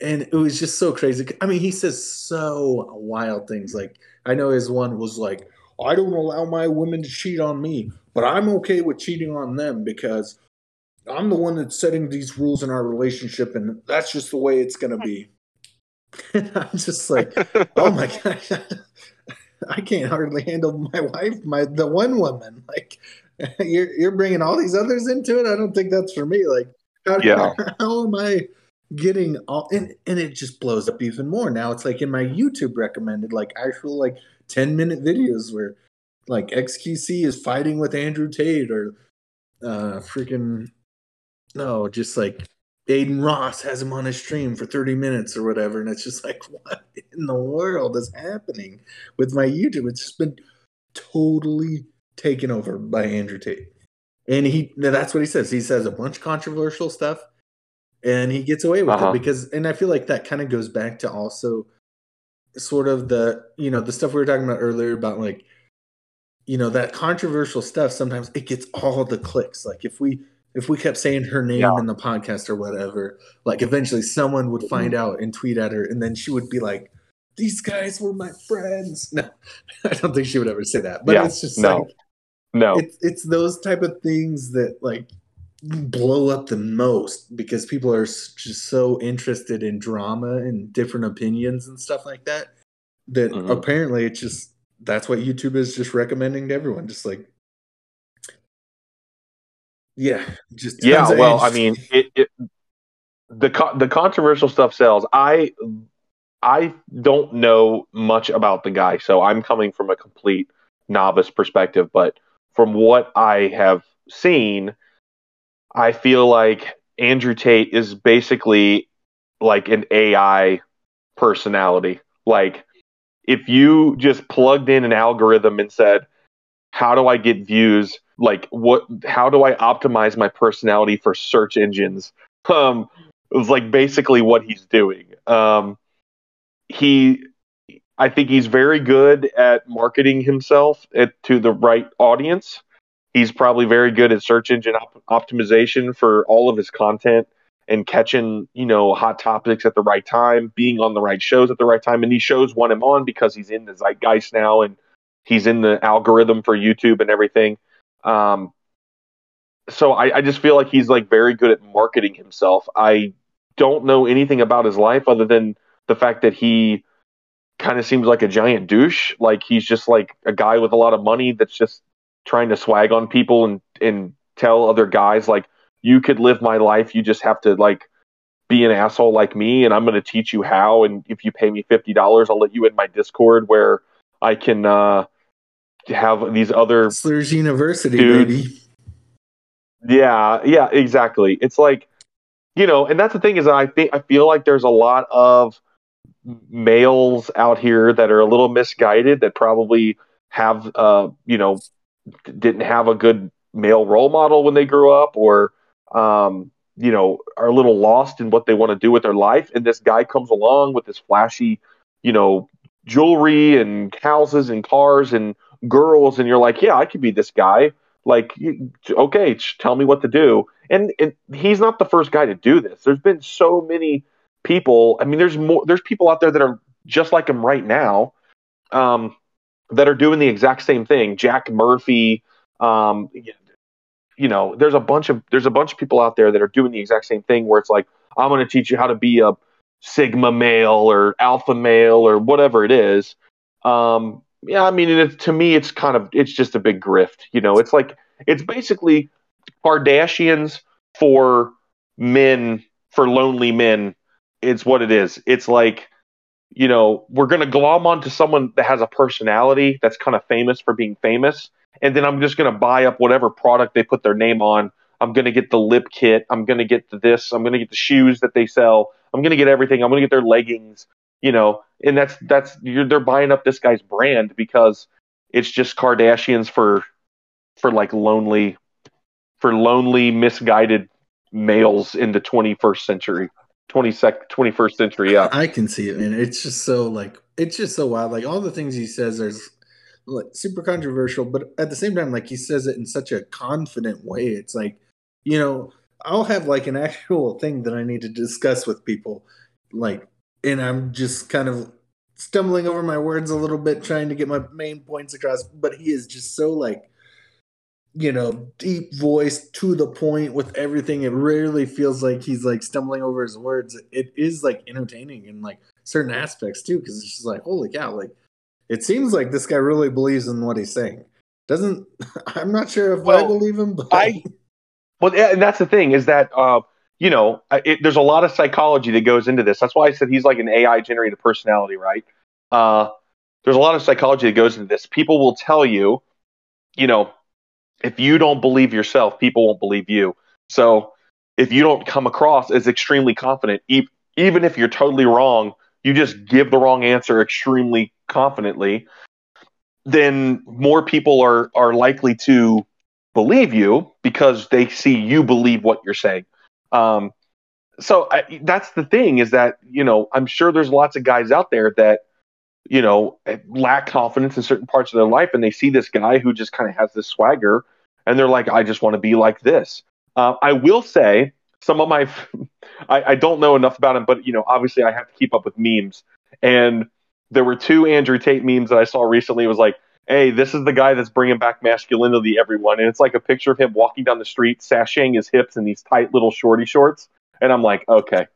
And it was just so crazy. I mean, he says so wild things. Like, I know his one was like, I don't allow my women to cheat on me, but I'm okay with cheating on them because I'm the one that's setting these rules in our relationship, and that's just the way it's going to be. And I'm just like, oh my gosh, I can't hardly handle my wife, my the one woman. Like, you're, you're bringing all these others into it? I don't think that's for me. Like, How, yeah. how am I getting all and, and it just blows up even more. Now it's like in my YouTube recommended, like actual like ten minute videos where like X Q C is fighting with Andrew Tate or uh freaking no, just like Aiden Ross has him on his stream for thirty minutes or whatever, and it's just like, what in the world is happening with my YouTube? It's just been totally taken over by Andrew Tate. And he that's what he says. He says a bunch of controversial stuff, and he gets away with uh-huh. it because and I feel like that kind of goes back to also sort of the, you know, the stuff we were talking about earlier about like, you know, that controversial stuff sometimes it gets all the clicks. Like if we if we kept saying her name yeah. in the podcast or whatever, like eventually someone would find out and tweet at her, and then she would be like, these guys were my friends. No, I don't think she would ever say that. But yeah, it's just no. like No, it's, it's those type of things that like blow up the most because people are just so interested in drama and different opinions and stuff like that, that mm-hmm. apparently it's just, that's what YouTube is just recommending to everyone. Just like, yeah, just, yeah. Well, I mean, it, it, the, co- the controversial stuff sells. I, I don't know much about the guy, so I'm coming from a complete novice perspective, but from what I have seen, I feel like Andrew Tate is basically like an A I personality. Like, if you just plugged in an algorithm and said, how do I get views? Like, what? How do I optimize my personality for search engines? Um, it was like basically what he's doing. Um, he... I think he's very good at marketing himself at, to the right audience. He's probably very good at search engine op- optimization for all of his content and catching, you know, hot topics at the right time, being on the right shows at the right time. And these shows want him on because he's in the zeitgeist now, and he's in the algorithm for YouTube and everything. Um, so I, I just feel like he's like very good at marketing himself. I don't know anything about his life other than the fact that he kind of seems like a giant douche. Like he's just like a guy with a lot of money that's just trying to swag on people and, and tell other guys like, you could live my life. You just have to like be an asshole like me, and I'm going to teach you how. And if you pay me fifty dollars, I'll let you in my Discord where I can uh, have these other Slurs University, dudes. Baby. Yeah, yeah, exactly. It's like, you know, and that's the thing is I think, I feel like there's a lot of males out here that are a little misguided that probably have, uh, you know, didn't have a good male role model when they grew up, or um, you know, are a little lost in what they want to do with their life. And this guy comes along with this flashy, you know, jewelry and houses and cars and girls, and you're like, yeah, I could be this guy. Like, okay, tell me what to do. And, and he's not the first guy to do this. There's been so many people. I mean, there's more. There's people out there that are just like him right now, um, that are doing the exact same thing. Jack Murphy. Um, you know, there's a bunch of there's a bunch of people out there that are doing the exact same thing. Where it's like, I'm going to teach you how to be a Sigma male or alpha male or whatever it is. Um, yeah, I mean, it, to me, it's kind of it's just a big grift. You know, it's like it's basically Kardashians for men, for lonely men. It's what it is. It's like, you know, we're going to glom onto someone that has a personality that's kind of famous for being famous. And then I'm just going to buy up whatever product they put their name on. I'm going to get the lip kit. I'm going to get the this. I'm going to get the shoes that they sell. I'm going to get everything. I'm going to get their leggings, you know, and that's, that's, you're, they're buying up this guy's brand because it's just Kardashians for, for like lonely, for lonely, misguided males in the twenty-first century. twenty-second, twenty-first century, yeah. I can see it, man. It's just so, like, it's just so wild. Like, all the things he says are, like, super controversial, but at the same time, like, he says it in such a confident way. It's like, you know, I'll have, like, an actual thing that I need to discuss with people, like, and I'm just kind of stumbling over my words a little bit, trying to get my main points across, but he is just so, like, you know, deep voice to the point with everything. It rarely feels like he's like stumbling over his words. It is like entertaining in like certain aspects too, because it's just like, holy cow, like it seems like this guy really believes in what he's saying. Doesn't I'm not sure if well, I believe him, but I well, and that's the thing is that uh, you know, it, there's a lot of psychology that goes into this. That's why I said he's like an A I generated personality, right? Uh, there's a lot of psychology that goes into this. People will tell you, you know. If you don't believe yourself, people won't believe you. So if you don't come across as extremely confident, e- even if you're totally wrong, you just give the wrong answer extremely confidently, then more people are, are likely to believe you because they see you believe what you're saying. Um, so I, that's the thing is that, you know, I'm sure there's lots of guys out there that, you know, lack confidence in certain parts of their life, and they see this guy who just kind of has this swagger, and they're like, I just want to be like this. Uh, I will say some of my, I, I don't know enough about him, but, you know, obviously I have to keep up with memes. And there were two Andrew Tate memes that I saw recently. It was like, hey, this is the guy that's bringing back masculinity to everyone. And it's like a picture of him walking down the street, sashaying his hips in these tight little shorty shorts. And I'm like, okay,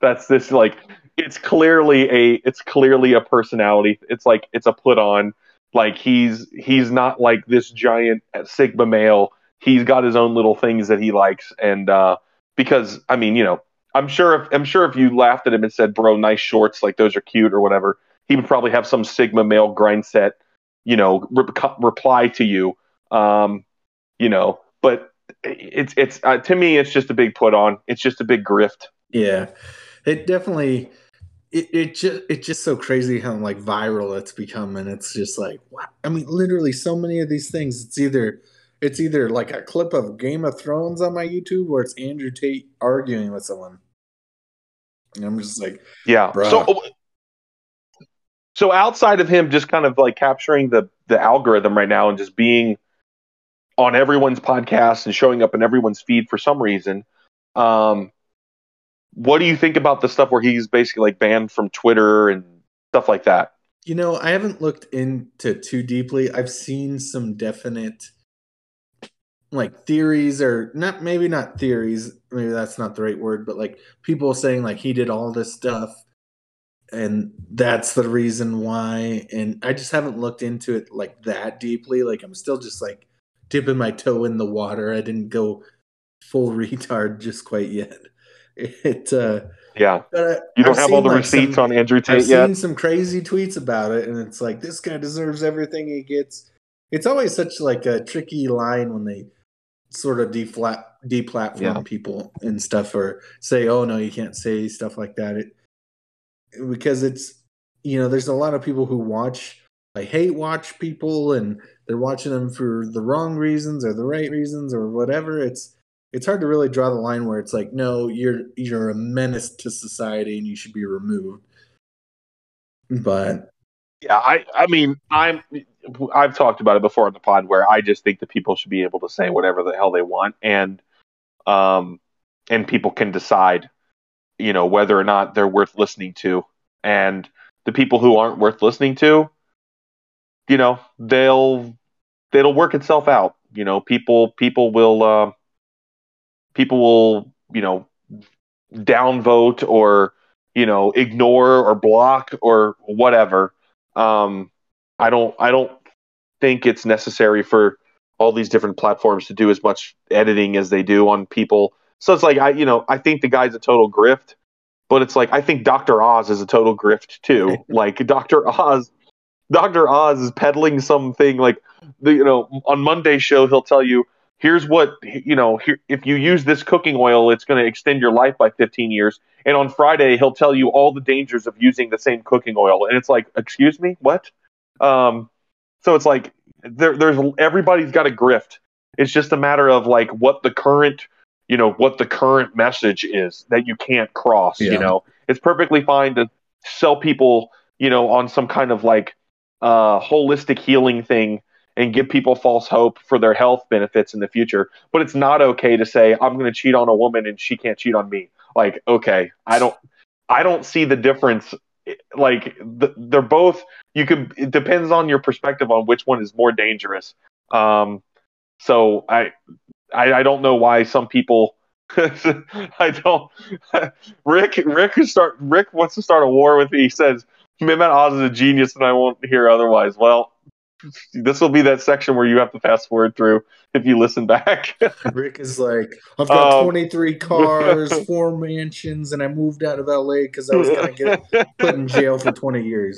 that's this like, it's clearly a it's clearly a personality. It's like it's a put on. Like he's he's not like this giant Sigma male. He's got his own little things that he likes, and uh, because I mean, you know, I'm sure if I'm sure if you laughed at him and said, "Bro, nice shorts, like those are cute" or whatever, he would probably have some Sigma male grind set, you know, re- reply to you, um, you know. But it's it's uh, to me, it's just a big put on. It's just a big grift. Yeah, it definitely. It it just it's just so crazy how like viral it's become, and it's just like wow. I mean, literally, so many of these things. It's either it's either like a clip of Game of Thrones on my YouTube, or it's Andrew Tate arguing with someone. And I'm just like, yeah. Bruh. So so outside of him, just kind of like capturing the the algorithm right now, and just being on everyone's podcast and showing up in everyone's feed for some reason. Um, What do you think about the stuff where he's basically like banned from Twitter and stuff like that? You know, I haven't looked into too deeply. I've seen some definite like theories or not, maybe not theories. Maybe that's not the right word, but like people saying like he did all this stuff and that's the reason why. And I just haven't looked into it like that deeply. Like I'm still just like dipping my toe in the water. I didn't go full retard just quite yet. It uh yeah I, you don't I've have all the like receipts some, on Andrew Tate I've yet. Seen some crazy tweets about it, and it's like this guy deserves everything he gets. It's always such like a tricky line when they sort of deflat deplatform yeah. people and stuff, or say, oh no, you can't say stuff like that, it because it's, you know, there's a lot of people who watch I hate watch people, and they're watching them for the wrong reasons or the right reasons or whatever. It's it's hard to really draw the line where it's like, no, you're you're a menace to society and you should be removed. But yeah, I I mean I'm I've talked about it before on the pod where I just think that people should be able to say whatever the hell they want, and um and people can decide, you know, whether or not they're worth listening to, and the people who aren't worth listening to, you know, they'll they'll work itself out. You know, people people will uh, people will you know downvote or you know ignore or block or whatever. Um, I don't I don't think it's necessary for all these different platforms to do as much editing as they do on people. So it's like I you know I think the guy's a total grift, but it's like I think Doctor Oz is a total grift too. Like Doctor Oz. Doctor Oz is peddling something like, the, you know, on Monday's show, he'll tell you, here's what, you know, here, if you use this cooking oil, it's going to extend your life by fifteen years. And on Friday, he'll tell you all the dangers of using the same cooking oil. And it's like, excuse me, what? Um, so it's like, there, there's everybody's got a grift. It's just a matter of like what the current, you know, what the current message is that you can't cross, yeah. You know, it's perfectly fine to sell people, you know, on some kind of like, Uh, holistic healing thing and give people false hope for their health benefits in the future. But it's not okay to say, I'm going to cheat on a woman and she can't cheat on me. Like, okay, I don't, I don't see the difference. Like the, they're both, you could, it depends on your perspective on which one is more dangerous. Um, so I, I, I don't know why some people, I don't, Rick, Rick start, Rick wants to start a war with me. He says, Mehmet Oz is a genius, and I won't hear otherwise. Well, this will be that section where you have to fast forward through if you listen back. Rick is like, I've got um, twenty-three cars, four mansions, and I moved out of L A because I was going to get put in jail for twenty years.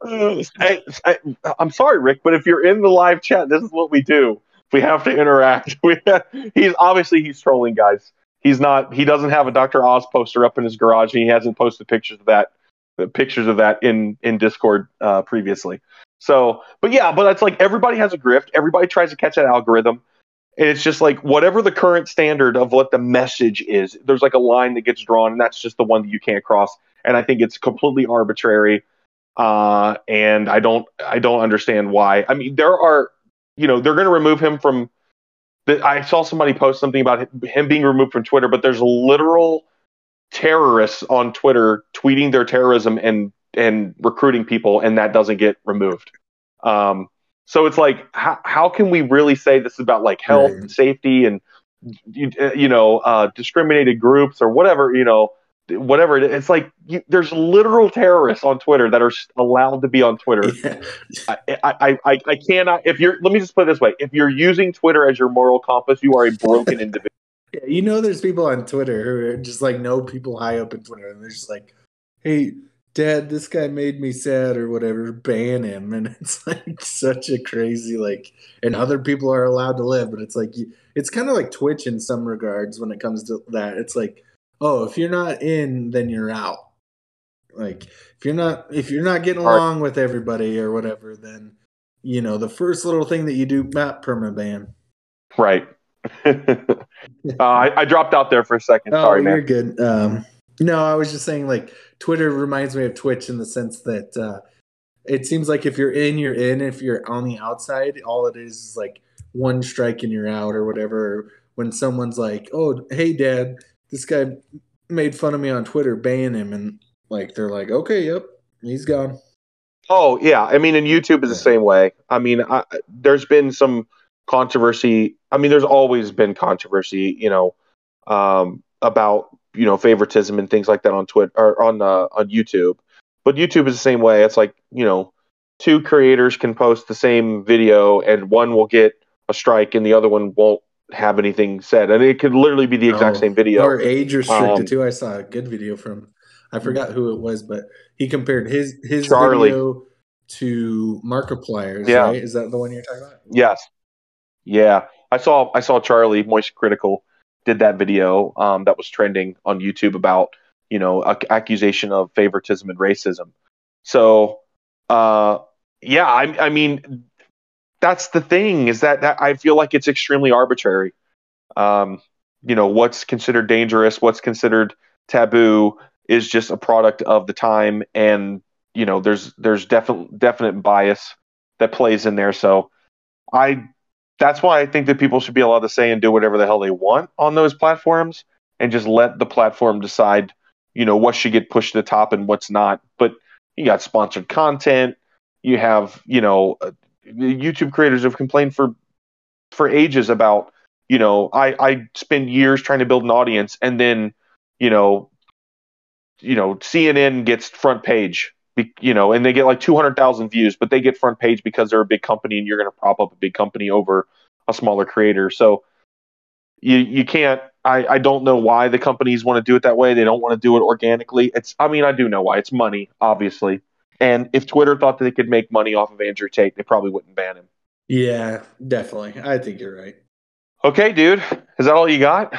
I, I, I'm sorry, Rick, but if you're in the live chat, this is what we do. We have to interact. We have, he's obviously he's trolling, guys. He's not. He doesn't have a Doctor Oz poster up in his garage, and he hasn't posted pictures of that. pictures of that in, in Discord uh, previously. So, but yeah, but it's like everybody has a grift. Everybody tries to catch that algorithm. And it's just like whatever the current standard of what the message is, there's like a line that gets drawn, and that's just the one that you can't cross. And I think it's completely arbitrary. Uh, and I don't, I don't understand why. I mean, there are, you know, they're going to remove him from the, I saw somebody post something about him being removed from Twitter, but there's literal terrorists on Twitter tweeting their terrorism and and recruiting people, and that doesn't get removed. Um, so it's like, how, how can we really say this is about like health right. and safety and, you, you know, uh, discriminated groups or whatever, you know, whatever it is. It's like you, there's literal terrorists on Twitter that are allowed to be on Twitter. Yeah. I, I, I, I cannot, if you're, let me just put it this way. If you're using Twitter as your moral compass, you are a broken individual. You know, there's people on Twitter who are just like, know people high up in Twitter, and they're just like, hey, Dad, this guy made me sad or whatever, ban him. And it's like such a crazy, like, and other people are allowed to live, but it's like, it's kind of like Twitch in some regards when it comes to that. It's like, oh, if you're not in, then you're out. Like, if you're not, if you're not getting along with everybody or whatever, then, you know, the first little thing that you do, not permaban. Right. uh, I, I dropped out there for a second. Sorry, oh, you're man. Good. Um, no, I was just saying, like, Twitter reminds me of Twitch in the sense that uh, it seems like if you're in, you're in. If you're on the outside, all it is is like one strike and you're out or whatever. When someone's like, "Oh, hey, Dad, this guy made fun of me on Twitter, ban him," and like they're like, "Okay, yep, he's gone." Oh yeah, I mean, and YouTube is yeah. the same way. I mean, I, there's been some controversy. I mean, there's always been controversy, you know, um, about, you know, favoritism and things like that on Twitter or on uh, on YouTube. But YouTube is the same way. It's like, you know, two creators can post the same video and one will get a strike and the other one won't have anything said. And it could literally be the exact oh, same video. Or age restricted um, too. I saw a good video from, I forgot who it was, but he compared his his Charlie. video to Markiplier's. Yeah. Right? Is that the one you're talking about? Yes. Yeah, I saw I saw Charlie Moist Critical did that video um, that was trending on YouTube about, you know, a, accusation of favoritism and racism. So uh, yeah, I, I mean, that's the thing, is that, that I feel like it's extremely arbitrary. Um, you know, what's considered dangerous, what's considered taboo is just a product of the time. And, you know, there's there's definite definite bias that plays in there. So I that's why I think that people should be allowed to say and do whatever the hell they want on those platforms, and just let the platform decide, you know, what should get pushed to the top and what's not. But you got sponsored content. You have, you know, YouTube creators have complained for for ages about, you know, I, I spend years trying to build an audience, and then, you know, you know, C N N gets front page, you know, and they get like two hundred thousand views, but they get front page because they're a big company, and you're going to prop up a big company over a smaller creator. So you you can't, I, I don't know why the companies want to do it that way. They don't want to do it organically. It's, I mean, I do know why. It's money, obviously. And if Twitter thought that they could make money off of Andrew Tate, they probably wouldn't ban him. Yeah, definitely. I think you're right. Okay, dude. Is that all you got?